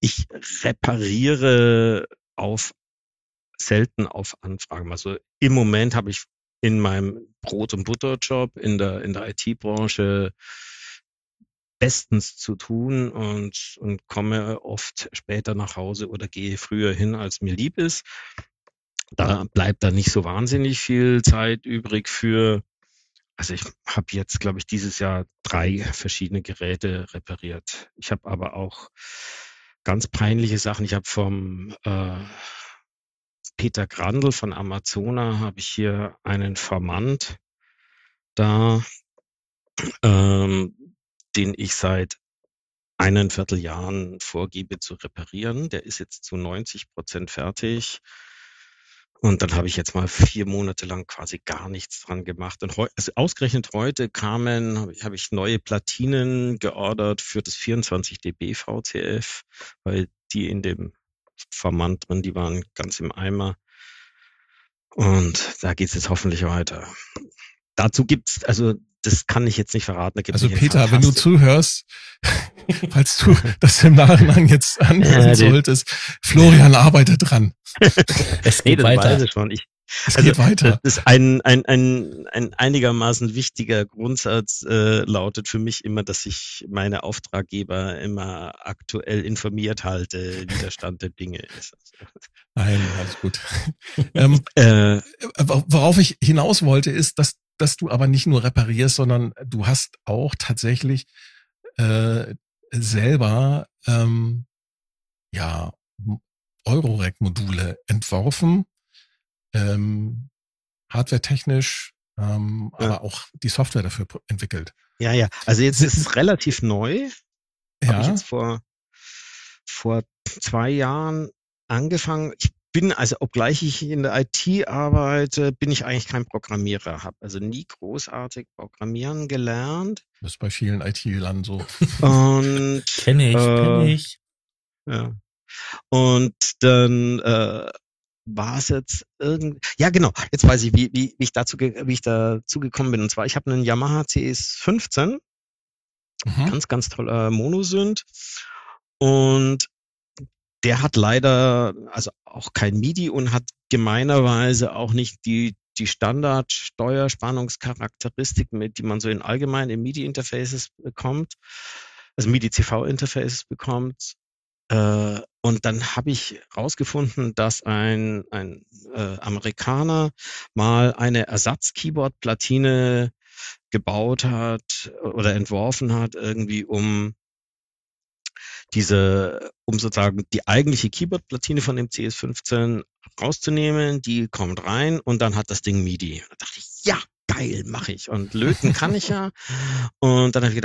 Ich repariere selten auf Anfragen. Also im Moment habe ich in meinem Brot- und Butterjob in der IT-Branche bestens zu tun und komme oft später nach Hause oder gehe früher hin, als mir lieb ist. Da bleibt dann nicht so wahnsinnig viel Zeit übrig für. Also ich habe jetzt, glaube ich, dieses Jahr 3 verschiedene Geräte repariert. Ich habe aber auch ganz peinliche Sachen. Ich habe vom Peter Grandl von Amazona habe ich hier einen Formant da, den ich seit 1,25 Jahren vorgebe zu reparieren. Der ist jetzt zu 90% fertig. Und dann habe ich jetzt mal 4 Monate lang quasi gar nichts dran gemacht. Und also ausgerechnet heute habe ich neue Platinen geordert für das 24 dB VCF, weil die in dem Formant drin, die waren ganz im Eimer. Und da geht es jetzt hoffentlich weiter. Dazu gibt's, also das kann ich jetzt nicht verraten. Also Peter, wenn du zuhörst, falls du das im Nachhinein jetzt anhören solltest, Florian arbeitet dran. Es geht weiter. Schon. Es geht weiter. Das ist ein einigermaßen wichtiger Grundsatz, lautet für mich immer, dass ich meine Auftraggeber immer aktuell informiert halte, wie der Stand der Dinge ist. Nein, alles gut. Worauf ich hinaus wollte, ist, dass du aber nicht nur reparierst, sondern du hast auch tatsächlich selber Eurorack-Module entworfen, hardwaretechnisch, ja, aber auch die Software dafür entwickelt. Ja, ja. Also jetzt ist es relativ neu. Ja. Habe ich jetzt vor 2 Jahren angefangen. Ich bin, also obgleich ich in der IT arbeite, bin ich eigentlich kein Programmierer, habe also nie großartig Programmieren gelernt. Das ist bei vielen IT-Lern so. Und kenne ich. Ja. Und dann war es jetzt ja, genau. Jetzt weiß ich, wie ich dazu gekommen bin. Und zwar, ich habe einen Yamaha CS15, ganz, ganz toller Mono-Synth, und der hat leider also auch kein MIDI und hat gemeinerweise auch nicht die Standard-Steuerspannungscharakteristik, die man so in allgemein in MIDI-Interfaces bekommt, also MIDI-CV-Interfaces bekommt. Und dann habe ich rausgefunden, dass ein Amerikaner mal eine Ersatz-Keyboard-Platine gebaut hat oder entworfen hat, irgendwie um sozusagen die eigentliche Keyboard-Platine von dem CS15 rauszunehmen, die kommt rein und dann hat das Ding MIDI. Da dachte ich, ja, geil, mache ich. Und löten kann ich ja. Und dann habe ich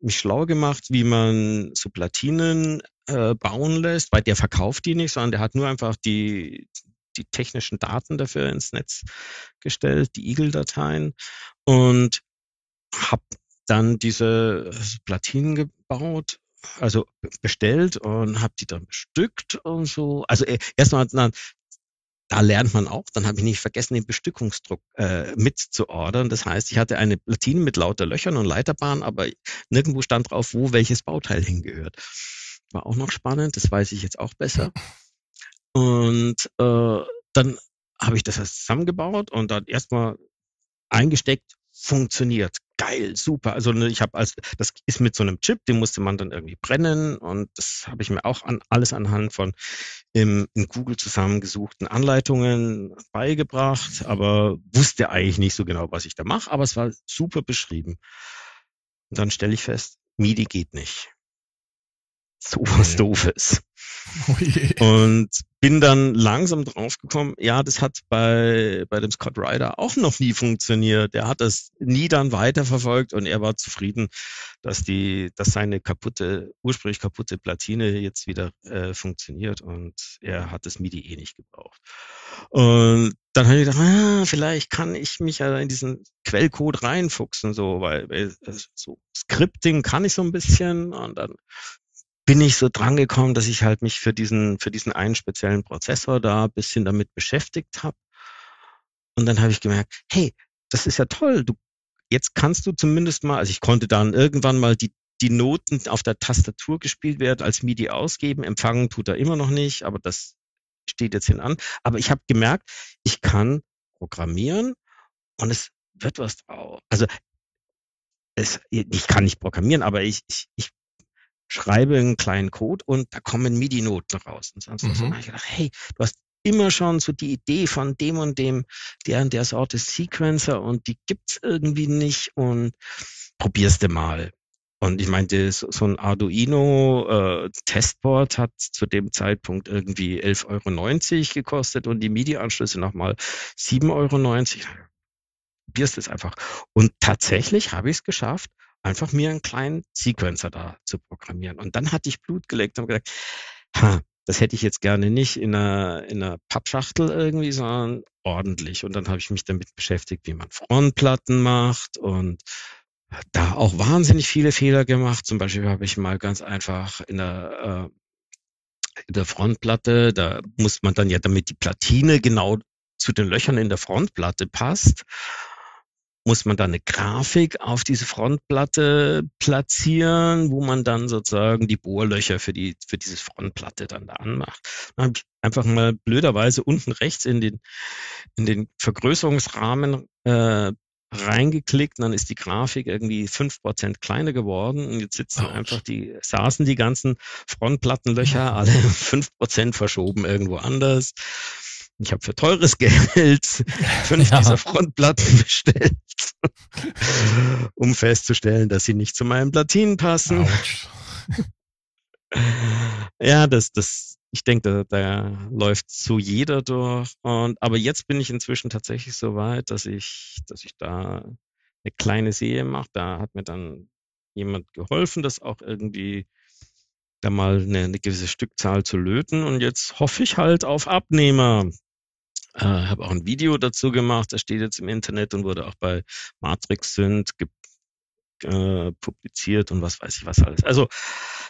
mich schlau gemacht, wie man so Platinen bauen lässt, weil der verkauft die nicht, sondern der hat nur einfach die technischen Daten dafür ins Netz gestellt, die Eagle-Dateien, und habe dann diese Platinen gebaut, also bestellt, und habe die dann bestückt und so. Also erstmal, da lernt man auch, dann habe ich nicht vergessen, den Bestückungsdruck mitzuordern. Das heißt, ich hatte eine Platine mit lauter Löchern und Leiterbahnen, aber nirgendwo stand drauf, wo welches Bauteil hingehört. War auch noch spannend, das weiß ich jetzt auch besser. Und dann habe ich das zusammengebaut und dann erstmal eingesteckt, funktioniert. Geil, super. Also ich habe das ist mit so einem Chip, den musste man dann irgendwie brennen, und das habe ich mir auch alles anhand von in Google zusammengesuchten Anleitungen beigebracht, aber wusste eigentlich nicht so genau, was ich da mache, aber es war super beschrieben. Und dann stelle ich fest, MIDI geht nicht. So was Doofes. Oh je. Und bin dann langsam draufgekommen, ja, das hat bei dem Scott Ryder auch noch nie funktioniert. Der hat das nie dann weiterverfolgt und er war zufrieden, dass seine ursprünglich kaputte Platine jetzt wieder funktioniert, und er hat das MIDI nicht gebraucht. Und dann habe ich gedacht, vielleicht kann ich mich ja in diesen Quellcode reinfuchsen, so, weil so Scripting kann ich so ein bisschen, und dann bin ich so dran gekommen, dass ich halt mich für diesen einen speziellen Prozessor da ein bisschen damit beschäftigt habe. Und dann habe ich gemerkt, hey, das ist ja toll. Jetzt kannst du zumindest mal, also ich konnte dann irgendwann mal die Noten auf der Tastatur gespielt werden, als MIDI ausgeben. Empfangen tut er immer noch nicht, aber das steht jetzt hinan. Aber ich habe gemerkt, ich kann programmieren und es wird was draus. Also ich kann nicht programmieren, aber ich schreibe einen kleinen Code und da kommen MIDI-Noten raus. Und sonst habe ich gedacht, hey, du hast immer schon so die Idee von dem und dem, der und der Sorte Sequencer und die gibt's irgendwie nicht und probier's dir mal. Und ich meinte, so ein Arduino Testboard hat zu dem Zeitpunkt irgendwie 11,90 € gekostet und die MIDI-Anschlüsse nochmal 7,90 €. Probierst es einfach. Und tatsächlich habe ich es geschafft, einfach mir einen kleinen Sequencer da zu programmieren. Und dann hatte ich Blut geleckt und habe gesagt, das hätte ich jetzt gerne nicht in einer Pappschachtel irgendwie, sondern ordentlich. Und dann habe ich mich damit beschäftigt, wie man Frontplatten macht und da auch wahnsinnig viele Fehler gemacht. Zum Beispiel habe ich mal ganz einfach in der Frontplatte, da muss man dann ja, damit die Platine genau zu den Löchern in der Frontplatte passt, muss man dann eine Grafik auf diese Frontplatte platzieren, wo man dann sozusagen die Bohrlöcher für diese Frontplatte dann da anmacht. Dann habe ich einfach mal blöderweise unten rechts in den Vergrößerungsrahmen reingeklickt, und dann ist die Grafik irgendwie 5% kleiner geworden und jetzt sitzen einfach saßen die ganzen Frontplattenlöcher alle 5% verschoben irgendwo anders. Ich habe für teures Geld 5 dieser Frontplatten bestellt, um festzustellen, dass sie nicht zu meinen Platinen passen. Ouch. Ja, ich denke, da läuft so jeder durch. Aber jetzt bin ich inzwischen tatsächlich so weit, dass ich da eine kleine Serie mache. Da hat mir dann jemand geholfen, das auch irgendwie da mal eine gewisse Stückzahl zu löten. Und jetzt hoffe ich halt auf Abnehmer. Habe auch ein Video dazu gemacht, das steht jetzt im Internet und wurde auch bei Matrix-Synth publiziert und was weiß ich was alles. Also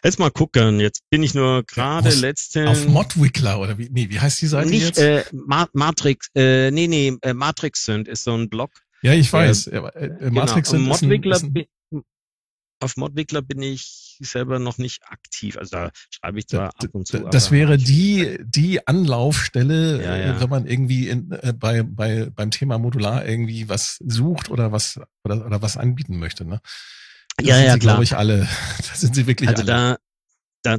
jetzt mal gucken, jetzt bin ich nur gerade letztens... Auf Modwickler oder wie? Nee, wie heißt die Seite jetzt? Matrix-Synth ist so ein Blog. Ja, ich weiß. Matrix-Synth ist Auf Modwickler bin ich selber noch nicht aktiv. Also da schreibe ich zwar ab und zu. Das wäre die Anlaufstelle, wenn man irgendwie beim Thema Modular irgendwie was sucht oder was anbieten möchte. Ne? Glaube ich, alle. Das sind sie wirklich alle. Also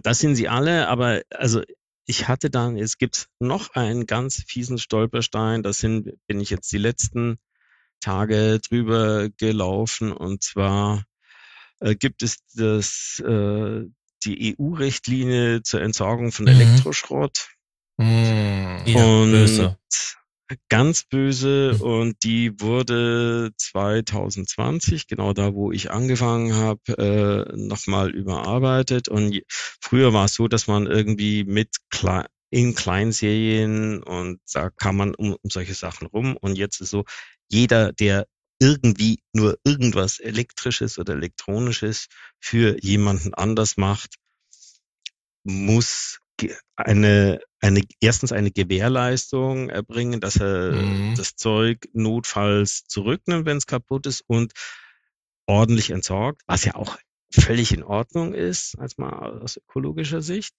das sind sie alle, aber also ich hatte dann, jetzt gibt's noch einen ganz fiesen Stolperstein. Bin ich jetzt die letzten Tage drüber gelaufen und zwar gibt es die EU-Richtlinie zur Entsorgung von Elektroschrott. Und böse. Ganz böse. Und die wurde 2020, genau da, wo ich angefangen habe, nochmal überarbeitet. Und früher war es so, dass man irgendwie in Kleinserien und da kam man um solche Sachen rum. Und jetzt ist so, jeder, der irgendwie nur irgendwas Elektrisches oder Elektronisches für jemanden anders macht, muss erstens eine Gewährleistung erbringen, dass er das Zeug notfalls zurücknimmt, wenn es kaputt ist und ordentlich entsorgt, was ja auch völlig in Ordnung ist, erstmal aus ökologischer Sicht.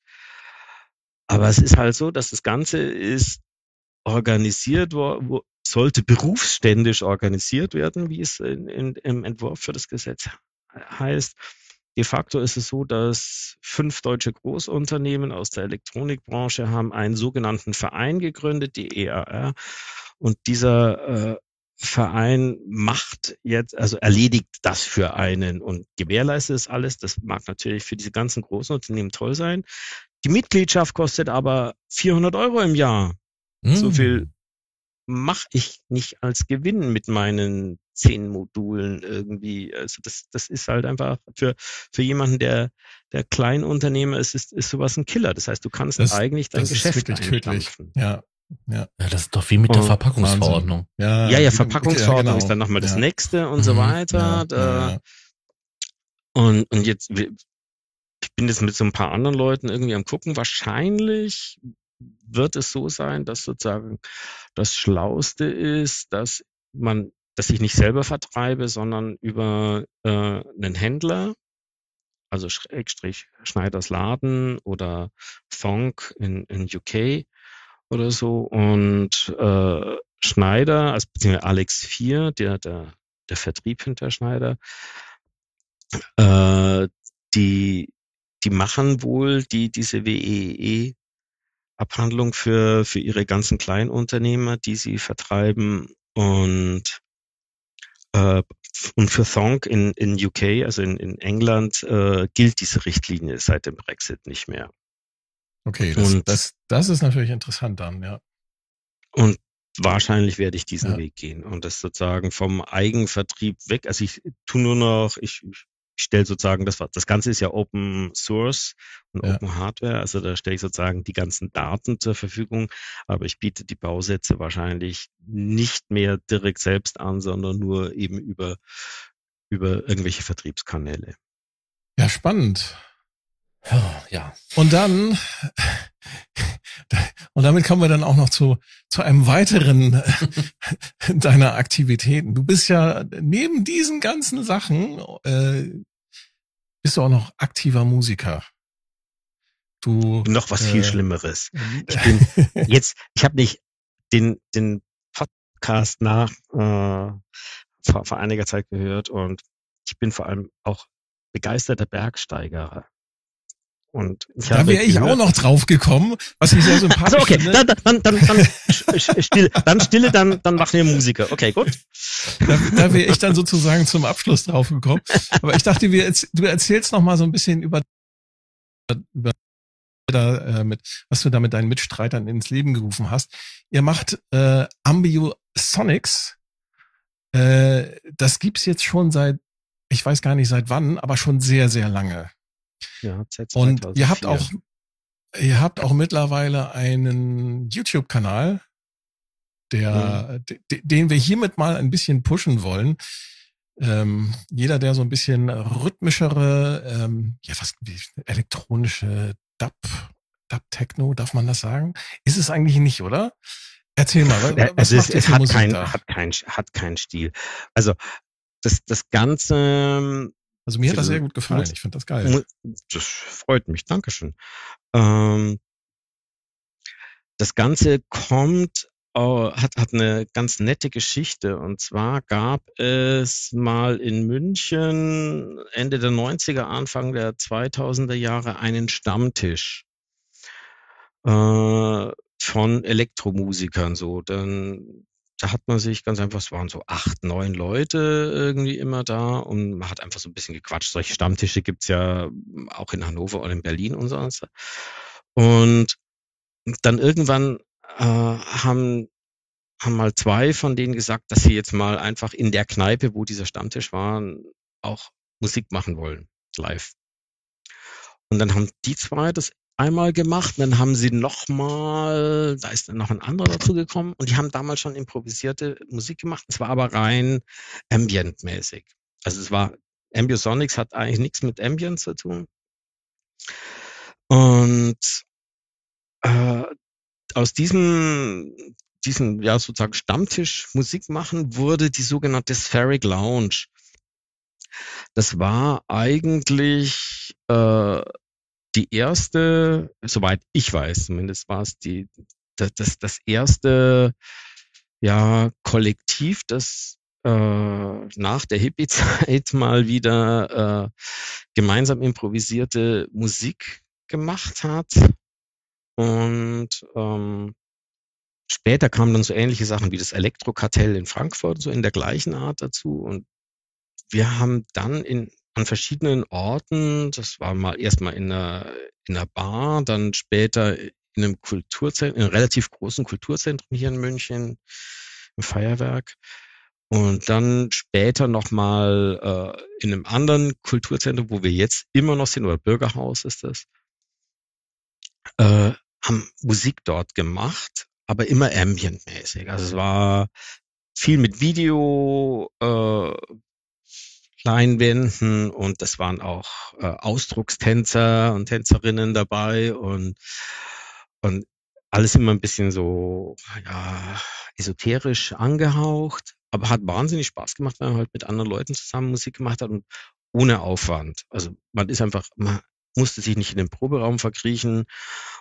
Aber es ist halt so, dass das Ganze ist organisiert worden, sollte berufsständisch organisiert werden, wie es im Entwurf für das Gesetz heißt. De facto ist es so, dass 5 deutsche Großunternehmen aus der Elektronikbranche haben einen sogenannten Verein gegründet, die EAR. Und dieser Verein erledigt das für einen und gewährleistet es alles. Das mag natürlich für diese ganzen Großunternehmen toll sein. Die Mitgliedschaft kostet aber 400 € im Jahr. So viel mache ich nicht als Gewinn mit meinen 10 Modulen irgendwie. Also das ist halt einfach für jemanden, der Kleinunternehmer ist sowas ein Killer. Das heißt, du kannst eigentlich dein Geschäft einstampfen. Ja, das ist doch wie mit der Verpackungsverordnung. Verpackungsverordnung ist dann nochmal das nächste und so weiter. Und jetzt, ich bin jetzt mit so ein paar anderen Leuten irgendwie am gucken. Wahrscheinlich wird es so sein, dass sozusagen das Schlauste ist, dass ich nicht selber vertreibe, sondern über einen Händler, also Schneiders Laden oder Thonk in UK oder so, und Schneider, also beziehungsweise Alex 4, der Vertrieb hinter Schneider, die machen wohl diese WEE Abhandlung für ihre ganzen Kleinunternehmer, die sie vertreiben, und für Thonk in UK, also in England, gilt diese Richtlinie seit dem Brexit nicht mehr. Okay, das ist natürlich interessant dann, ja. Und wahrscheinlich werde ich diesen Weg gehen und das sozusagen vom Eigenvertrieb weg. Also ich tue nur noch, ich stelle sozusagen, das Ganze ist ja Open Source und Open Hardware, also da stelle ich sozusagen die ganzen Daten zur Verfügung, aber ich biete die Bausätze wahrscheinlich nicht mehr direkt selbst an, sondern nur eben über irgendwelche Vertriebskanäle. Ja, spannend. Ja. Und damit kommen wir dann auch noch zu einem weiteren deiner Aktivitäten. Du bist ja neben diesen ganzen Sachen, bist du auch noch aktiver Musiker. Du noch was viel Schlimmeres. Ich habe nicht den Podcast vor einiger Zeit gehört und ich bin vor allem auch begeisterter Bergsteiger. Und da wäre ich auch noch drauf gekommen, was ich sehr sympathisch finde. Also okay, dann machen wir Musiker. Okay, gut. Da wäre ich dann sozusagen zum Abschluss drauf gekommen. Aber ich dachte, du erzählst noch mal so ein bisschen was du da mit deinen Mitstreitern ins Leben gerufen hast. Ihr macht Ambiosonics. Das gibt's jetzt schon seit, ich weiß gar nicht seit wann, aber schon sehr, sehr lange. Ja, und ihr habt auch mittlerweile einen YouTube-Kanal, den wir hiermit mal ein bisschen pushen wollen. Jeder, der so ein bisschen rhythmischere, elektronische Dub-Techno, darf man das sagen? Ist es eigentlich nicht, oder? Erzähl mal. Es hat keinen Stil. Also das Ganze. Also mir hat das sehr gut gefallen. Ich finde das geil. Das freut mich. Dankeschön. Das Ganze hat eine ganz nette Geschichte. Und zwar gab es mal in München Ende der 90er, Anfang der 2000er Jahre einen Stammtisch von Elektromusikern. So, dann da hat man sich ganz einfach, es waren so 8, 9 Leute irgendwie immer da und man hat einfach so ein bisschen gequatscht. Solche Stammtische gibt's ja auch in Hannover oder in Berlin und so. Und dann irgendwann haben mal 2 von denen gesagt, dass sie jetzt mal einfach in der Kneipe, wo dieser Stammtisch war, auch Musik machen wollen, live. Und dann haben die 2 das einmal gemacht, dann haben sie nochmal, da ist dann noch ein anderer dazu gekommen und die haben damals schon improvisierte Musik gemacht, es war aber rein ambientmäßig. Also Ambiosonics hat eigentlich nichts mit Ambient zu tun. Und aus diesem ja sozusagen Stammtisch Musik machen wurde die sogenannte Spheric Lounge. Das war eigentlich die erste, soweit ich weiß, zumindest war es das erste Kollektiv, das nach der Hippie-Zeit mal wieder gemeinsam improvisierte Musik gemacht hat. Und später kamen dann so ähnliche Sachen wie das Elektrokartell in Frankfurt, so in der gleichen Art dazu. Und wir haben dann an verschiedenen Orten, das war mal erstmal in einer Bar, dann später in einem relativ großen Kulturzentrum hier in München, im Feuerwerk, und dann später nochmal in einem anderen Kulturzentrum, wo wir jetzt immer noch sind, oder Bürgerhaus ist das, haben Musik dort gemacht, aber immer ambientmäßig. Also es war viel mit Video, Leinwänden, und das waren auch Ausdruckstänzer und Tänzerinnen dabei und alles immer ein bisschen so esoterisch angehaucht, aber hat wahnsinnig Spaß gemacht, weil man halt mit anderen Leuten zusammen Musik gemacht hat und ohne Aufwand. Also man musste sich nicht in den Proberaum verkriechen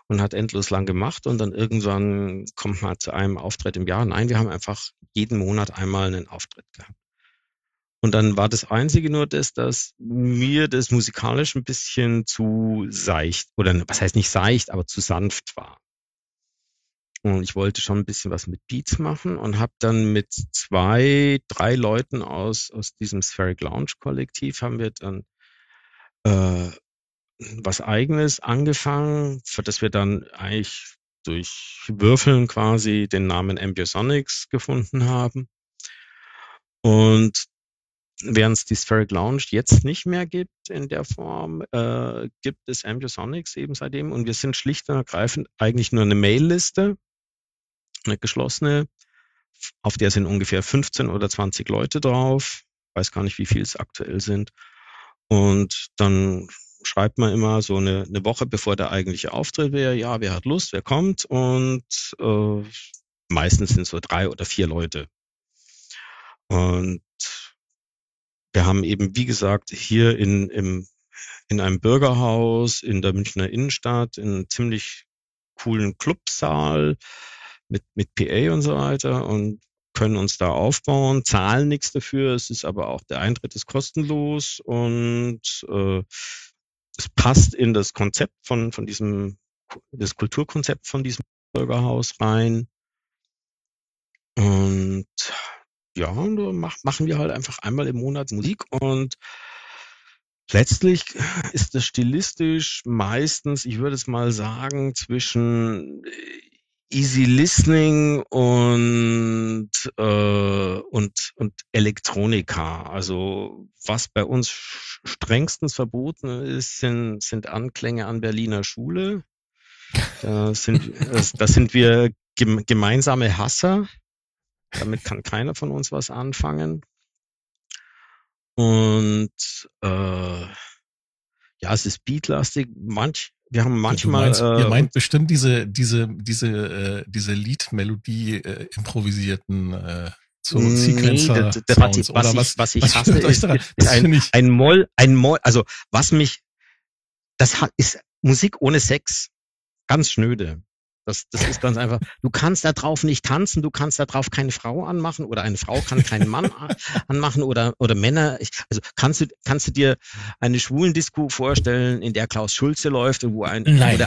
und hat endlos lang gemacht und dann irgendwann kommt man zu einem Auftritt im Jahr. Nein, wir haben einfach jeden Monat einmal einen Auftritt gehabt. Und dann war das Einzige nur das, dass mir das musikalisch ein bisschen zu seicht, oder was heißt nicht seicht, aber zu sanft war. Und ich wollte schon ein bisschen was mit Beats machen und habe dann mit 2, 3 Leuten aus diesem Spheric Lounge Kollektiv haben wir dann was Eigenes angefangen, für das wir dann eigentlich durch Würfeln quasi den Namen Ambiosonics gefunden haben. Und während es die Spheric Lounge jetzt nicht mehr gibt in der Form, gibt es Ambiosonics eben seitdem. Und wir sind schlicht und ergreifend eigentlich nur eine Mail-Liste, eine geschlossene, auf der sind ungefähr 15 oder 20 Leute drauf. Weiß gar nicht, wie viel es aktuell sind. Und dann schreibt man immer so eine Woche, bevor der eigentliche Auftritt wäre, ja, wer hat Lust, wer kommt, und meistens sind es so 3 oder 4 Leute. Und wir haben eben, wie gesagt, hier in einem Bürgerhaus in der Münchner Innenstadt einen ziemlich coolen Clubsaal mit PA und so weiter und können uns da aufbauen, zahlen nichts dafür, es ist aber auch, der Eintritt ist kostenlos und es passt in das Konzept das Kulturkonzept von diesem Bürgerhaus rein. Und ja, machen wir halt einfach einmal im Monat Musik und letztlich ist das stilistisch meistens, ich würde es mal sagen, zwischen Easy Listening und Elektronika. Also was bei uns strengstens verboten ist, sind Anklänge an Berliner Schule. Da sind wir gemeinsame Hasser. Damit kann keiner von uns was anfangen. Und ja, es ist beatlastig. Wir haben manchmal. Ihr meint bestimmt diese Liedmelodie improvisierten so Sequencer. Nee, was ich hasse, ist ein Moll. Also ist Musik ohne Sex, ganz schnöde. Das ist ganz einfach. Du kannst da drauf nicht tanzen, du kannst da drauf keine Frau anmachen oder eine Frau kann keinen Mann anmachen oder Männer. Also kannst du dir eine Schwulendisco vorstellen, in der Klaus Schulze läuft und wo der eine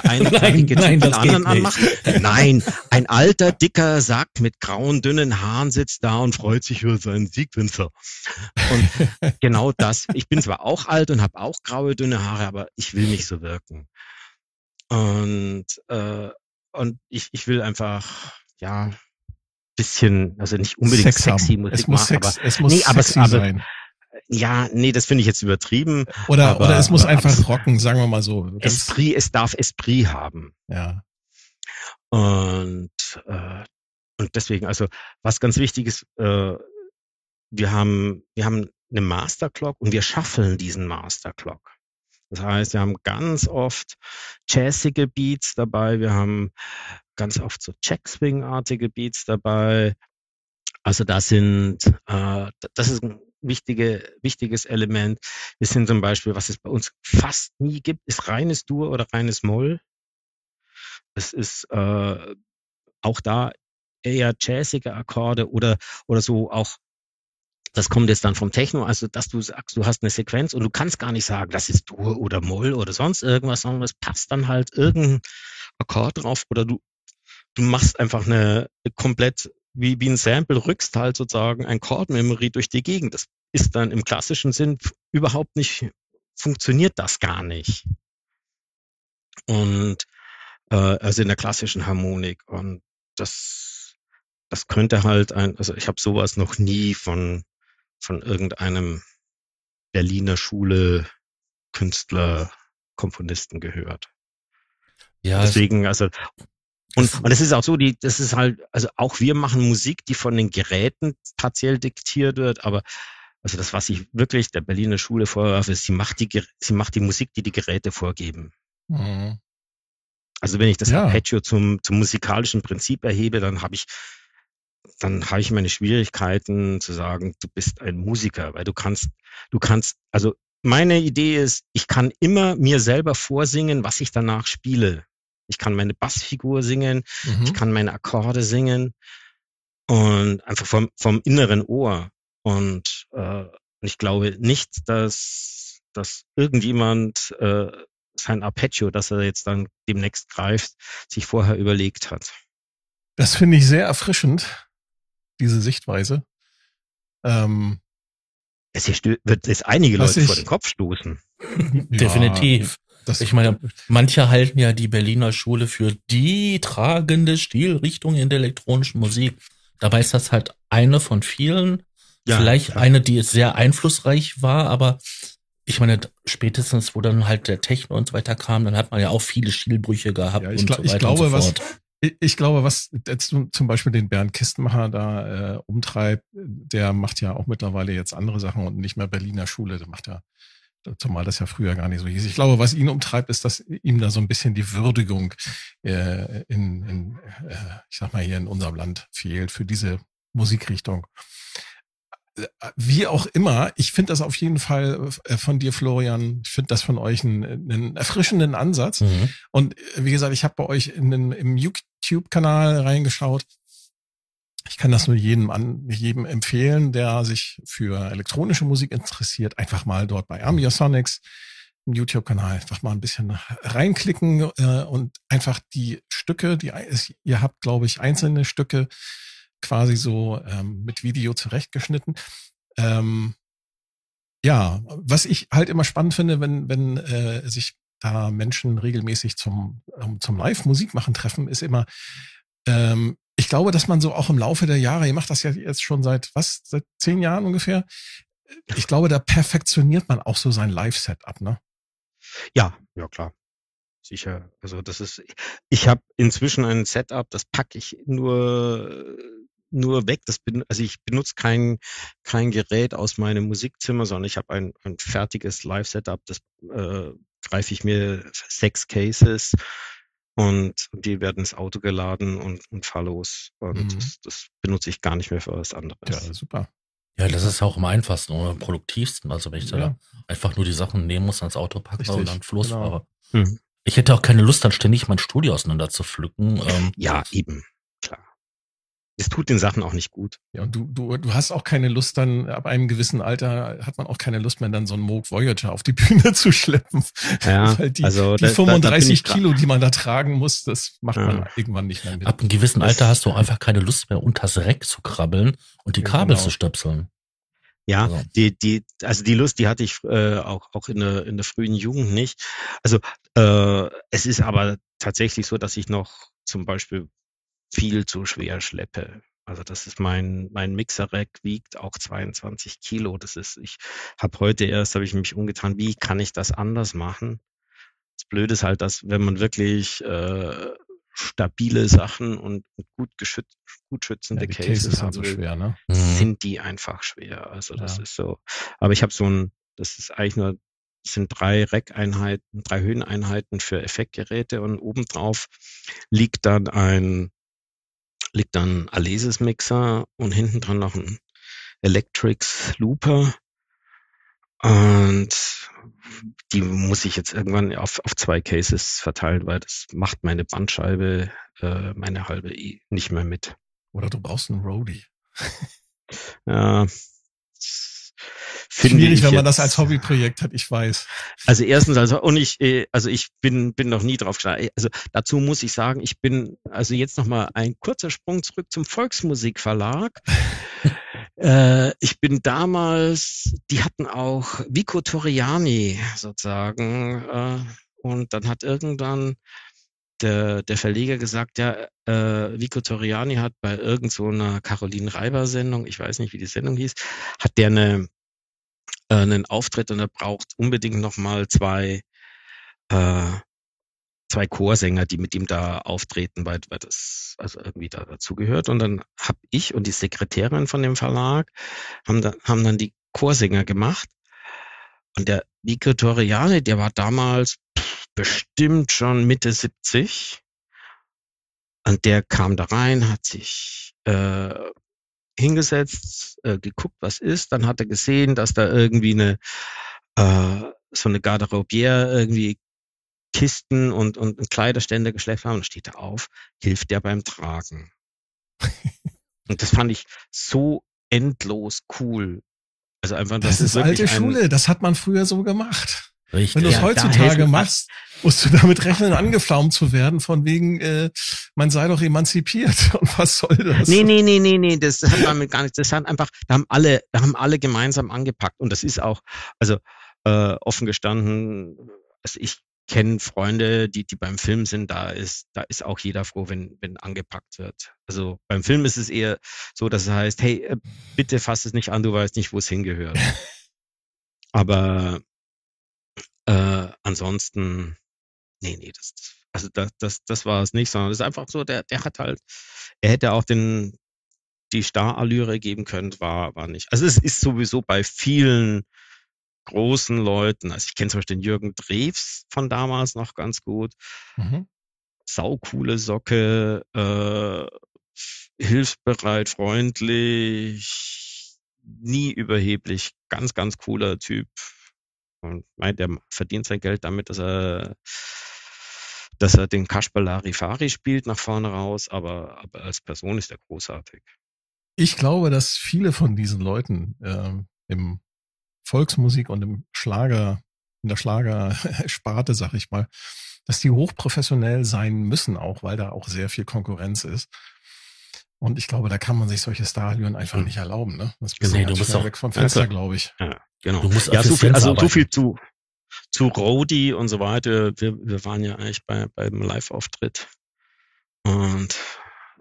den anderen anmacht? Nein, ein alter, dicker Sack mit grauen, dünnen Haaren sitzt da und freut sich über seinen Siegwinzer. Und genau das. Ich bin zwar auch alt und habe auch graue, dünne Haare, aber ich will nicht so wirken. Und ich will einfach, ja, bisschen, also nicht unbedingt Sex sexy haben. Musik machen, es muss sexy sein. Ja, nee, das finde ich jetzt übertrieben. Oder es muss einfach rocken, sagen wir mal so. Es darf Esprit haben. Ja. Und deswegen, also, was ganz wichtig ist, wir haben eine Masterclock und wir shuffeln diesen Masterclock. Das heißt, wir haben ganz oft jazzige Beats dabei, wir haben ganz oft so Jack-Swing-artige Beats dabei. Also das ist ein wichtiges Element. Wir sind zum Beispiel, was es bei uns fast nie gibt, ist reines Dur oder reines Moll. Das ist auch da eher jazzige Akkorde oder so auch. Das kommt jetzt dann vom Techno, also dass du sagst, du hast eine Sequenz und du kannst gar nicht sagen, das ist Dur oder Moll oder sonst irgendwas, sondern es passt dann halt irgendein Akkord drauf oder du machst einfach eine komplett, wie ein Sample, rückst halt sozusagen ein Chord-Memory durch die Gegend. Das ist dann im klassischen Sinn überhaupt nicht, funktioniert das gar nicht. Und also in der klassischen Harmonik und das könnte halt also ich habe sowas noch nie von irgendeinem Berliner Schule Künstler, Komponisten gehört. Ja. Deswegen, also, und es ist auch so, das ist halt, also auch wir machen Musik, die von den Geräten partiell diktiert wird, aber, also das, was ich wirklich der Berliner Schule vorwerfe, ist, sie macht die Musik, die Geräte vorgeben. Mhm. Also wenn ich das Arpeggio zum musikalischen Prinzip erhebe, dann habe ich meine Schwierigkeiten zu sagen, du bist ein Musiker, weil du kannst, also meine Idee ist, ich kann immer mir selber vorsingen, was ich danach spiele. Ich kann meine Bassfigur singen, ich kann meine Akkorde singen und einfach vom inneren Ohr. Und ich glaube nicht, dass irgendjemand sein Arpeggio, das er jetzt dann demnächst greift, sich vorher überlegt hat. Das finde ich sehr erfrischend, diese Sichtweise. Es wird es einige Leute vor den Kopf stoßen. Definitiv. Das ich meine, manche halten ja die Berliner Schule für die tragende Stilrichtung in der elektronischen Musik. Dabei ist das halt eine von vielen. Ja, vielleicht eine, die sehr einflussreich war, aber ich meine, spätestens, wo dann halt der Techno und so weiter kam, dann hat man ja auch viele Stilbrüche gehabt und so weiter und so fort. Ich glaube, was jetzt zum Beispiel den Bernd Kistenmacher da umtreibt, der macht ja auch mittlerweile jetzt andere Sachen und nicht mehr Berliner Schule. Der macht ja, zumal das ja früher gar nicht so hieß. Ich glaube, was ihn umtreibt, ist, dass ihm da so ein bisschen die Würdigung ich sag mal, hier in unserem Land fehlt für diese Musikrichtung. Wie auch immer, ich finde das auf jeden Fall von dir, Florian, ich finde das von euch einen erfrischenden Ansatz. Mhm. Und wie gesagt, ich habe bei euch im YouTube-Kanal reingeschaut. Ich kann das nur jedem empfehlen, der sich für elektronische Musik interessiert. Einfach mal dort bei Ambiosonics im YouTube-Kanal einfach mal ein bisschen reinklicken und einfach die Stücke, ihr habt, glaube ich, einzelne Stücke, quasi so mit Video zurechtgeschnitten. Ja, was ich halt immer spannend finde, wenn sich da Menschen regelmäßig zum Live-Musikmachen treffen, ist immer, ich glaube, dass man so auch im Laufe der Jahre, ihr macht das ja jetzt schon seit 10 Jahren ungefähr, ich glaube, da perfektioniert man auch so sein Live-Setup, ne? Ja, klar. Sicher. Also ich habe inzwischen ein Setup, das packe ich nur weg. Ich benutze kein Gerät aus meinem Musikzimmer, sondern ich habe ein fertiges Live-Setup. Das greife ich mir 6 Cases und die werden ins Auto geladen und fahr los. Und das benutze ich gar nicht mehr für was anderes. Ja, super. Ja, das ist auch am einfachsten oder am produktivsten. Also wenn ich da einfach nur die Sachen nehmen muss, ans Auto packen und dann losfahre. Genau. Mhm. Ich hätte auch keine Lust, dann ständig mein Studio auseinander zu pflücken. Ja, eben. Klar. Es tut den Sachen auch nicht gut. Ja, und du hast auch keine Lust dann, ab einem gewissen Alter hat man auch keine Lust mehr, dann so einen Moog Voyager auf die Bühne zu schleppen. Ja, weil die 35 Kilo, die man da tragen muss, das macht man irgendwann nicht mehr mit. Ab einem gewissen Alter hast du einfach keine Lust mehr, unters Reck zu krabbeln und die Kabel zu stöpseln. Ja, also. Die Lust, die hatte ich auch in der frühen Jugend nicht. Also es ist aber tatsächlich so, dass ich noch zum Beispiel viel zu schwer schleppe. Also das ist mein Mixer-Rack wiegt auch 22 Kilo. Das ist, habe ich mich umgetan, wie kann ich das anders machen? Das Blöde ist halt, dass wenn man wirklich stabile Sachen und gut schützende Cases haben, sind so schwer, ne? Sind die einfach schwer. Also das ist so. Aber ich habe sind 3 Rack-Einheiten, 3 Höheneinheiten für Effektgeräte und obendrauf liegt dann ein Alesis-Mixer und hinten dran noch ein Electrics-Looper. Und die muss ich jetzt irgendwann auf 2 Cases verteilen, weil das macht meine Bandscheibe, meine halbe nicht mehr mit. Oder du brauchst einen Roadie. Ja. Schwierig, wenn man das als Hobbyprojekt hat, ich weiß. Also erstens, ich bin noch nie drauf gestanden. Also dazu muss ich sagen, ich bin, also jetzt nochmal ein kurzer Sprung zurück zum Volksmusikverlag. Ich bin damals, die hatten auch Vico Torriani sozusagen, und dann hat irgendwann der Verleger gesagt, ja, Vico Torriani hat bei irgend so einer Caroline Reiber Sendung, ich weiß nicht, wie die Sendung hieß, hat der einen Auftritt und er braucht unbedingt nochmal zwei Chorsänger, die mit ihm da auftreten, weil das also irgendwie da dazugehört. Und dann habe ich und die Sekretärin von dem Verlag haben dann die Chorsänger gemacht. Und der Vico Torriani, der war damals bestimmt schon Mitte 70. Und der kam da rein, hat sich hingesetzt, geguckt, was ist. Dann hat er gesehen, dass da irgendwie so eine Garderobiere irgendwie Kisten und Kleiderständer geschleppt haben. Und steht da auf, hilft der beim Tragen. Und das fand ich so endlos cool. Also einfach, das ist alte Schule, das hat man früher so gemacht. Richtig. Wenn du es heutzutage machst, musst du damit rechnen, angeflaumt zu werden, von wegen, man sei doch emanzipiert. Und was soll das? Nee, das hat damit gar nichts. Das hat einfach, da haben alle gemeinsam angepackt. Und das ist auch, also offen gestanden, also ich kenne Freunde, die beim Film sind, da ist auch jeder froh, wenn angepackt wird. Also beim Film ist es eher so, dass es heißt, hey, bitte fass es nicht an, du weißt nicht, wo es hingehört. Aber ansonsten, nee, das war es nicht, sondern das ist einfach so, der hat halt, er hätte auch die Star-Allüre geben können, war nicht. Also es ist sowieso bei vielen großen Leuten, also ich kenne zum Beispiel den Jürgen Drews von damals noch ganz gut, saucoole Socke, hilfsbereit, freundlich, nie überheblich, ganz, ganz cooler Typ. Und der verdient sein Geld damit, dass er den Kasperl Larifari spielt nach vorne raus, aber als Person ist er großartig. Ich glaube, dass viele von diesen Leuten im Volksmusik und im Schlager, in der Schlagersparte, sag ich mal, dass die hochprofessionell sein müssen auch, weil da auch sehr viel Konkurrenz ist. Und ich glaube, da kann man sich solche Starallüren einfach nicht erlauben, ne? Das ist du musst auch weg vom Fenster, glaube ich. Ja, genau. Du musst so viel zu Roadie und so weiter. Wir waren ja eigentlich beim Live-Auftritt. Und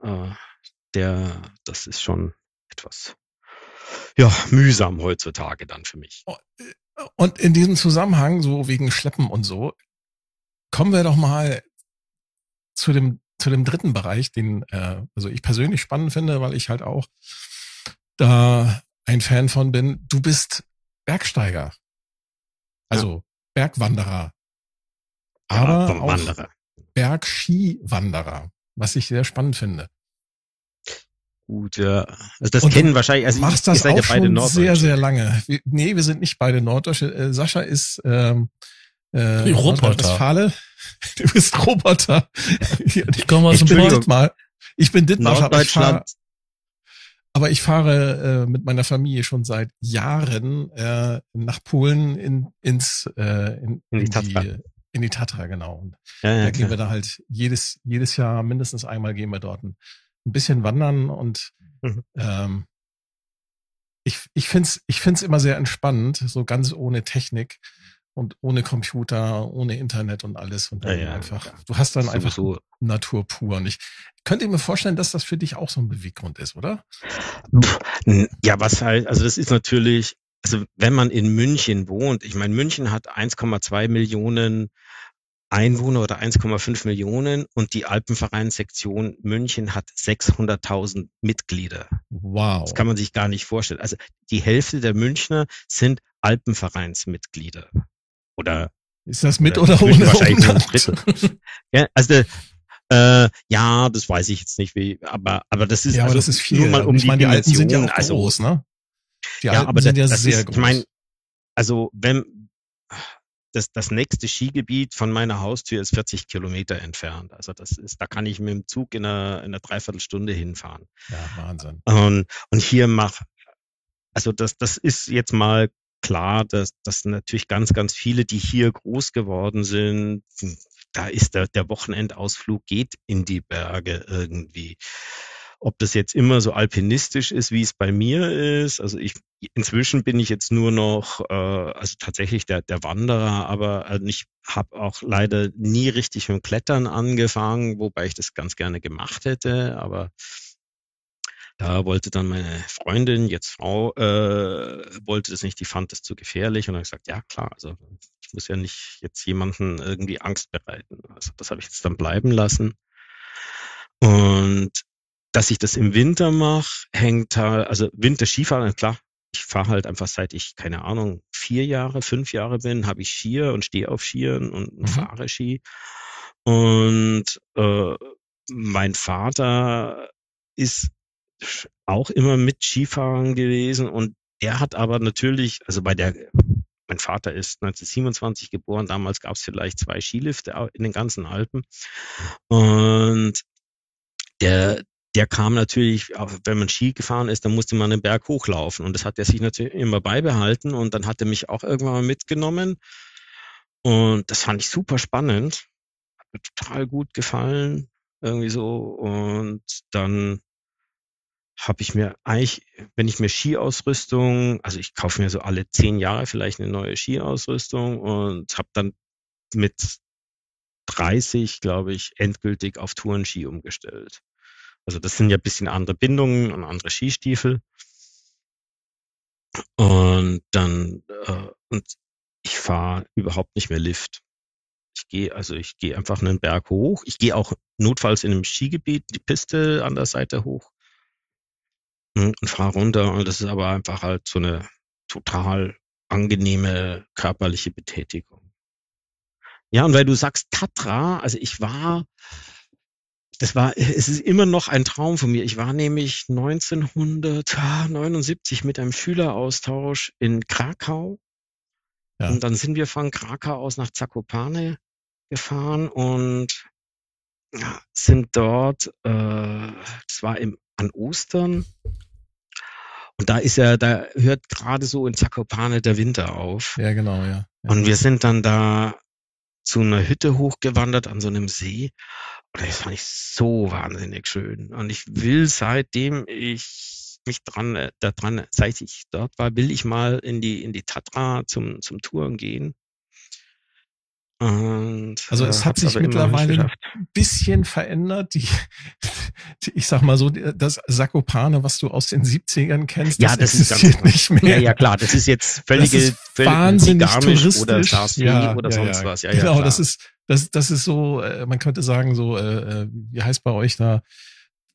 das ist schon etwas mühsam heutzutage dann für mich. Und in diesem Zusammenhang, so wegen Schleppen und so, kommen wir doch mal zu dem dritten Bereich, den also ich persönlich spannend finde, weil ich halt auch da ein Fan von bin. Du bist Bergsteiger, also Bergwanderer, aber auch Bergskiwanderer, was ich sehr spannend finde. Gut, ja. Also das und kennen wahrscheinlich. Also machst das auch ja schon sehr, sehr lange. Nee, wir sind nicht beide Norddeutsche. Sascha ist Roboter. Du bist Roboter. Ich komme aus dem Dittmar. Ich bin Dittmar. Aber ich fahre mit meiner Familie schon seit Jahren nach Polen in die Tatra, genau. Ja, da gehen wir da halt jedes Jahr mindestens einmal gehen wir dort ein bisschen wandern und ich find's immer sehr entspannend, so ganz ohne Technik und ohne Computer, ohne Internet und alles und dann einfach. Du hast dann einfach so Natur pur. Und ich könnte mir vorstellen, dass das für dich auch so ein Beweggrund ist, oder? Ja, was halt, also das ist natürlich, also wenn man in München wohnt, ich meine, München hat 1,2 Millionen Einwohner oder 1,5 Millionen und die Alpenvereinssektion München hat 600.000 Mitglieder. Wow. Das kann man sich gar nicht vorstellen. Also die Hälfte der Münchner sind Alpenvereinsmitglieder. Oder ist das mit oder ohne Umland? Ja, also das weiß ich jetzt nicht, wie, aber das ist, ja, aber also das ist viel. Nur mal um ich meine, die Alpen sind ja auch groß, ne? Die Alpen aber sind ja sehr groß. Ich meine, also wenn das nächste Skigebiet von meiner Haustür ist 40 Kilometer entfernt. Also da kann ich mit dem Zug in einer Dreiviertelstunde hinfahren. Ja, Wahnsinn. Und hier also das ist jetzt mal klar, dass natürlich ganz, ganz viele, die hier groß geworden sind, da ist der Wochenendausflug geht in die Berge irgendwie. Ob das jetzt immer so alpinistisch ist, wie es bei mir ist. Also inzwischen bin ich jetzt nur noch, also tatsächlich der Wanderer, aber ich habe auch leider nie richtig mit Klettern angefangen, wobei ich das ganz gerne gemacht hätte. Aber da wollte dann meine Freundin, jetzt Frau, wollte das nicht, die fand das zu gefährlich. Und dann habe ich gesagt, ja klar, also ich muss ja nicht jetzt jemanden irgendwie Angst bereiten. Also das habe ich jetzt dann bleiben lassen. Und dass ich das im Winter mache, hängt halt, also Winter-Skifahren, klar, ich fahre halt einfach seit ich, keine Ahnung, 4 Jahre, 5 Jahre bin, habe ich Skier und stehe auf Skiern und fahre Ski. Und mein Vater ist auch immer mit Skifahren gewesen und er hat aber natürlich, also mein Vater ist 1927 geboren, damals gab es vielleicht 2 Skilifte in den ganzen Alpen und der kam natürlich, auch wenn man Ski gefahren ist, dann musste man den Berg hochlaufen. Und das hat er sich natürlich immer beibehalten. Und dann hat er mich auch irgendwann mal mitgenommen. Und das fand ich super spannend. Hat mir total gut gefallen. Irgendwie so. Und dann habe ich mir eigentlich, wenn ich mir Skiausrüstung, also ich kaufe mir so alle 10 Jahre vielleicht eine neue Skiausrüstung und habe dann mit 30, glaube ich, endgültig auf Tourenski umgestellt. Also das sind ja ein bisschen andere Bindungen und andere Skistiefel. Und dann, und ich fahre überhaupt nicht mehr Lift. Ich gehe einfach einen Berg hoch. Ich gehe auch notfalls in einem Skigebiet die Piste an der Seite hoch und fahre runter. Und das ist aber einfach halt so eine total angenehme körperliche Betätigung. Ja, und weil du sagst Tatra, also es ist immer noch ein Traum von mir. Ich war nämlich 1979 mit einem Schüleraustausch in Krakau. Ja. Und dann sind wir von Krakau aus nach Zakopane gefahren und sind dort, das war an Ostern. Und da hört gerade so in Zakopane der Winter auf. Ja, genau, ja. Und wir sind dann da zu einer Hütte hochgewandert an so einem See. Und das fand ich so wahnsinnig schön. Und ich will, seitdem ich mich seit ich dort war, will ich mal in die Tatra zum Touren gehen. Und also es hat sich mittlerweile ein bisschen verändert. Ich sag mal so, das Zakopane, was du aus den 70ern kennst, ja, das existiert nicht mehr. Ja, klar, das ist jetzt völlig wahnsinnig touristisch oder Stasi oder sonst was. Ja, genau, ja, das ist so, man könnte sagen so, wie heißt bei euch da,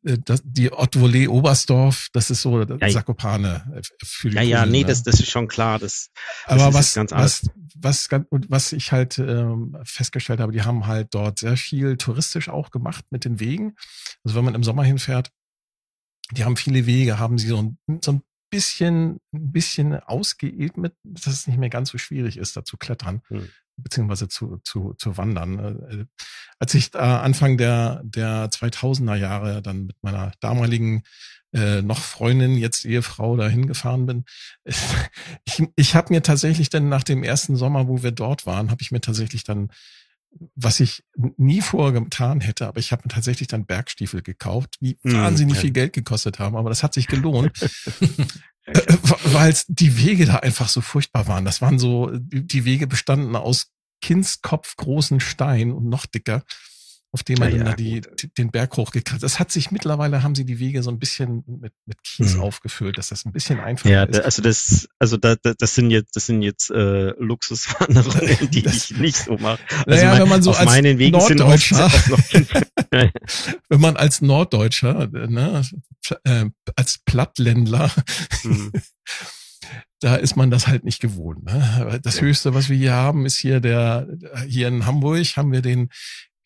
die Haute-Volée Oberstdorf, das ist so das Zakopane. Für die Kunden, nee, ne? Das ist schon klar. Was ich halt festgestellt habe, die haben halt dort sehr viel touristisch auch gemacht mit den Wegen. Also wenn man im Sommer hinfährt, die haben viele Wege, haben sie so ein bisschen ausgeebnet, dass es nicht mehr ganz so schwierig ist, da zu klettern, beziehungsweise zu wandern. Als ich Anfang der 2000er Jahre dann mit meiner damaligen noch Freundin, jetzt Ehefrau, da hingefahren bin, ich habe mir tatsächlich dann nach dem ersten Sommer, wo wir dort waren, habe ich mir tatsächlich dann, was ich nie vorher getan hätte, aber ich habe mir tatsächlich dann Bergstiefel gekauft, die wahnsinnig viel Geld gekostet haben, aber das hat sich gelohnt. Weil die Wege da einfach so furchtbar waren. Das waren so, die Wege bestanden aus Kindskopf großen Stein und noch dicker, auf dem man dann den Berg hochgekratzt. Das hat sich mittlerweile, haben sie die Wege so ein bisschen mit Kies aufgefüllt, dass das ein bisschen einfacher ist. Das sind jetzt Luxuswanderungen, die ich nicht so mache. Also wenn man so auf als meinen Wegen Norddeutscher, wenn man als Norddeutscher, ne, als Plattländler, da ist man das halt nicht gewohnt. Ne? Das Höchste, was wir hier haben, ist hier in Hamburg haben wir den,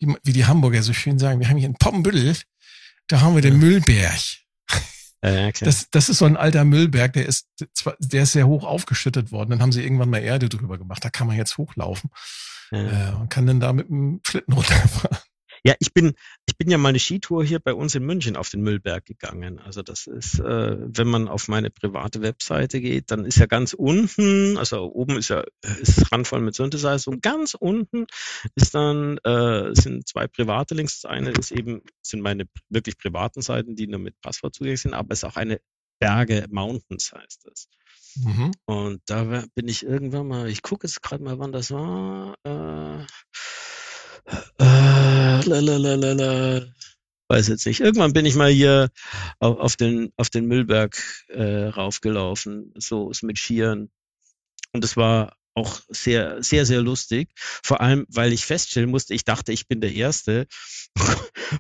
wie die Hamburger so schön sagen, wir haben hier in Poppenbüttel, da haben wir den Müllberg. Okay. Das ist so ein alter Müllberg, der ist sehr hoch aufgeschüttet worden. Dann haben sie irgendwann mal Erde drüber gemacht. Da kann man jetzt hochlaufen und kann dann da mit dem Schlitten runterfahren. Ja, ich bin ja mal eine Skitour hier bei uns in München auf den Müllberg gegangen. Also das ist, wenn man auf meine private Webseite geht, dann ist ja ganz unten, also oben ist randvoll mit Synthesizer und ganz unten ist dann, sind 2 private Links. Das eine sind meine wirklich privaten Seiten, die nur mit Passwort zugänglich sind, aber es ist auch eine Berge, Mountains heißt das. Mhm. Und da bin ich irgendwann mal, ich gucke jetzt gerade mal, wann das war, weiß jetzt nicht. Irgendwann bin ich mal hier auf den Müllberg raufgelaufen, so ist mit Skiern. Und das war auch sehr, sehr, sehr lustig. Vor allem, weil ich feststellen musste, ich dachte, ich bin der Erste.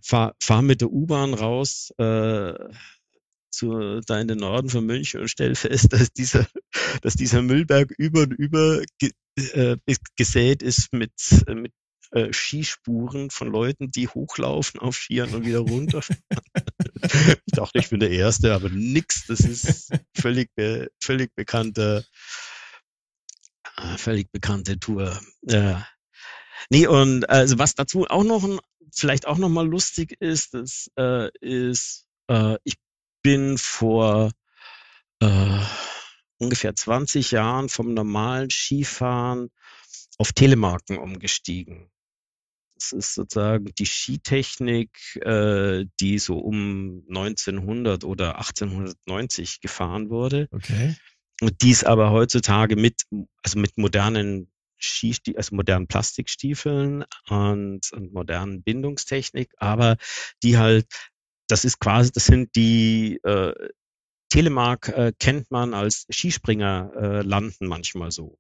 Fahr mit der U-Bahn raus da in den Norden von München und stell fest, dass dieser Müllberg über und über gesät ist mit Skispuren von Leuten, die hochlaufen auf Skiern und wieder runter. Ich dachte, ich bin der Erste, aber nix. Das ist völlig bekannte Tour. Nee, und also was dazu auch noch vielleicht auch noch mal lustig ist, das ist, ich bin vor ungefähr 20 Jahren vom normalen Skifahren auf Telemarken umgestiegen. Das ist sozusagen die Skitechnik, die so um 1900 oder 1890 gefahren wurde. Okay. Und die es aber heutzutage mit modernen modernen Plastikstiefeln und modernen Bindungstechnik, aber das sind die Telemark kennt man als Skispringer landen manchmal so,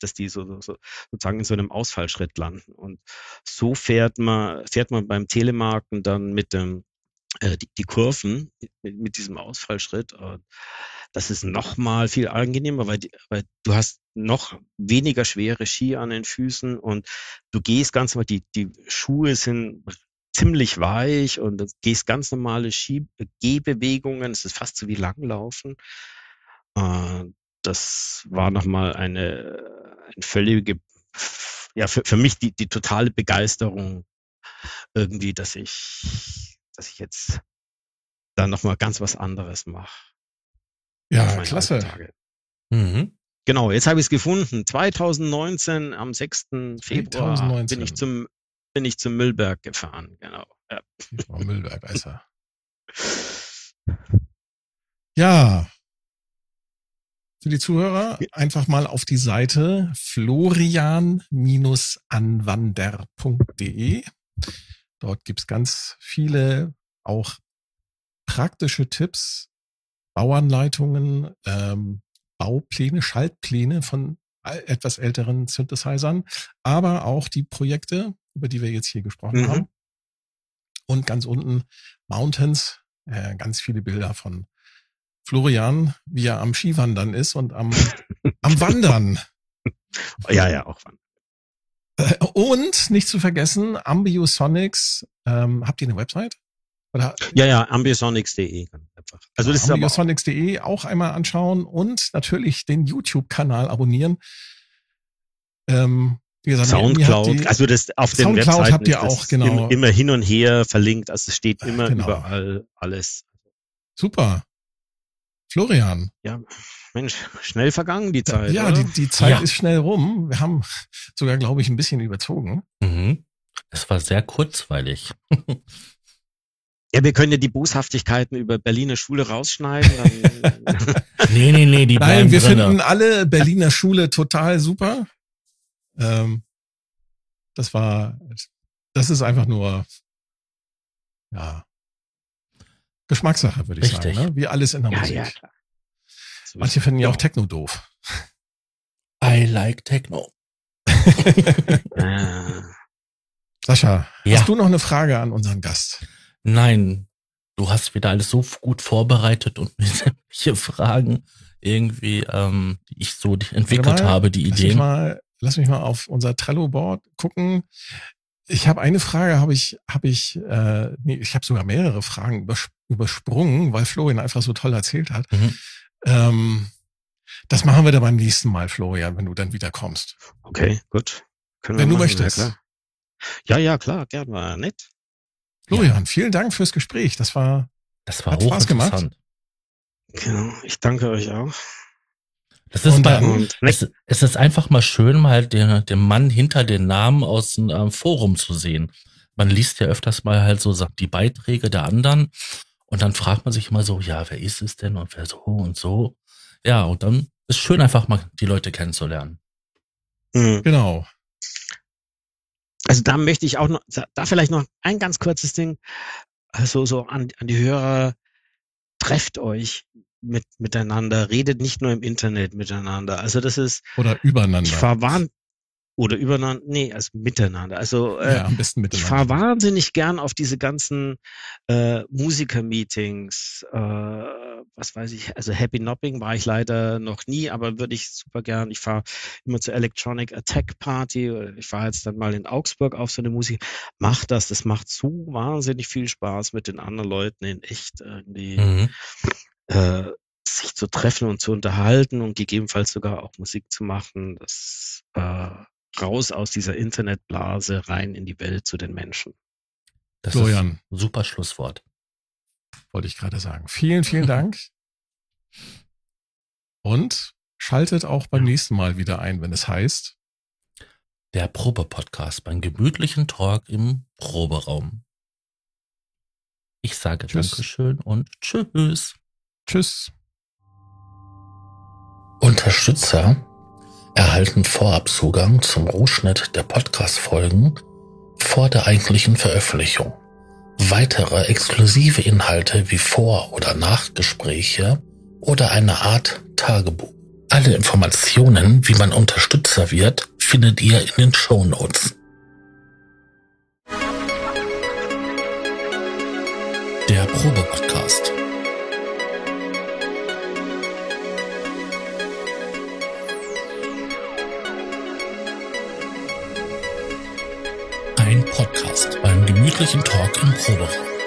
dass die so sozusagen in so einem Ausfallschritt landen, und so fährt man beim Telemarken dann mit dem die Kurven mit diesem Ausfallschritt. Das ist noch mal viel angenehmer, weil du hast noch weniger schwere Ski an den Füßen und du gehst ganz normal, die Schuhe sind ziemlich weich und du gehst ganz normale Gehbewegungen. Es ist fast so wie Langlaufen. Das war noch mal eine völlige, für mich die totale Begeisterung irgendwie, dass ich jetzt dann nochmal ganz was anderes mache. Ja, klasse. Mhm. Genau, jetzt habe ich es gefunden. 2019, am 6. Februar, bin ich zum Müllberg gefahren. Genau. Ja. Oh, Müllberg, besser. Ja. Für die Zuhörer einfach mal auf die Seite florian-anwander.de. Dort gibt's ganz viele auch praktische Tipps, Bauanleitungen, Baupläne, Schaltpläne von etwas älteren Synthesizern, aber auch die Projekte, über die wir jetzt hier gesprochen haben. Und ganz unten Mountains, ganz viele Bilder von Florian, wie er am Skiwandern ist und am Wandern. Ja, auch Wandern. Und nicht zu vergessen, Ambiosonics, habt ihr eine Website? Oder? Ja, ambiosonics.de. Also das ist ambiosonics.de, auch einmal anschauen und natürlich den YouTube-Kanal abonnieren. Wie gesagt, Soundcloud, also das auf den Webseiten habt ihr auch, genau. Immer hin und her verlinkt, also es steht immer überall alles. Super. Florian. Ja, Mensch, schnell vergangen die Zeit. Ja, oder? Die Zeit ist schnell rum. Wir haben sogar, glaube ich, ein bisschen überzogen. Mhm. Es war sehr kurzweilig. Ja, wir können ja die Boshaftigkeiten über Berliner Schule rausschneiden. Nee, die bleiben. Nein, wir drinne. Finden alle Berliner Schule total super. Das ist einfach nur, ja, Geschmackssache, würde ich sagen, ne? Wie alles in der Musik. Ja, klar. Manche finden ja auch Techno doof. I like Techno. Sascha, hast du noch eine Frage an unseren Gast? Nein, du hast wieder alles so gut vorbereitet und mir sämtliche Fragen irgendwie, die ich so entwickelt habe, die Ideen. Lass mich mal auf unser Trello-Board gucken. Ich habe eine Frage, ich habe sogar mehrere Fragen übersprungen, weil Florian einfach so toll erzählt hat. Mhm. Das machen wir dann beim nächsten Mal, Florian, wenn du dann wieder kommst. Okay, gut. Wenn du möchtest. Ja, klar, gerne mal. Nett. Florian, vielen Dank fürs Gespräch. Das war hat Spaß gemacht. Genau, ich danke euch auch. Es ist einfach mal schön, mal den Mann hinter den Namen aus dem Forum zu sehen. Man liest ja öfters mal halt so die Beiträge der anderen und dann fragt man sich immer so, ja, wer ist es denn und wer so und so. Ja, und dann ist schön, einfach mal die Leute kennenzulernen. Mhm. Genau. Also da möchte ich auch noch, da vielleicht noch ein ganz kurzes Ding, also so an die Hörer, trefft euch miteinander, redet nicht nur im Internet miteinander. Also das ist... Oder übereinander. Ich fahre miteinander. Also am besten miteinander. Ich fahre wahnsinnig gern auf diese ganzen Musiker-Meetings. Was weiß ich, also Happy Nopping war ich leider noch nie, aber würde ich super gern. Ich fahre immer zur Electronic Attack Party. Ich fahre jetzt dann mal in Augsburg auf so eine Musik. Macht das. Das macht so wahnsinnig viel Spaß mit den anderen Leuten in echt irgendwie... Mhm. Sich zu treffen und zu unterhalten und gegebenenfalls sogar auch Musik zu machen, das raus aus dieser Internetblase, rein in die Welt zu den Menschen. Das Florian, ist ein super Schlusswort. Wollte ich gerade sagen. Vielen, vielen Dank. Und schaltet auch beim nächsten Mal wieder ein, wenn es heißt Der Probe-Podcast beim gemütlichen Talk im Proberaum. Ich sage Dankeschön und Tschüss. Tschüss. Unterstützer erhalten Vorabzugang zum Rohschnitt der Podcast-Folgen vor der eigentlichen Veröffentlichung. Weitere exklusive Inhalte wie Vor- oder Nachgespräche oder eine Art Tagebuch. Alle Informationen, wie man Unterstützer wird, findet ihr in den Shownotes. Der Probe-Podcast. Ein Podcast beim gemütlichen Talk im Proberaum.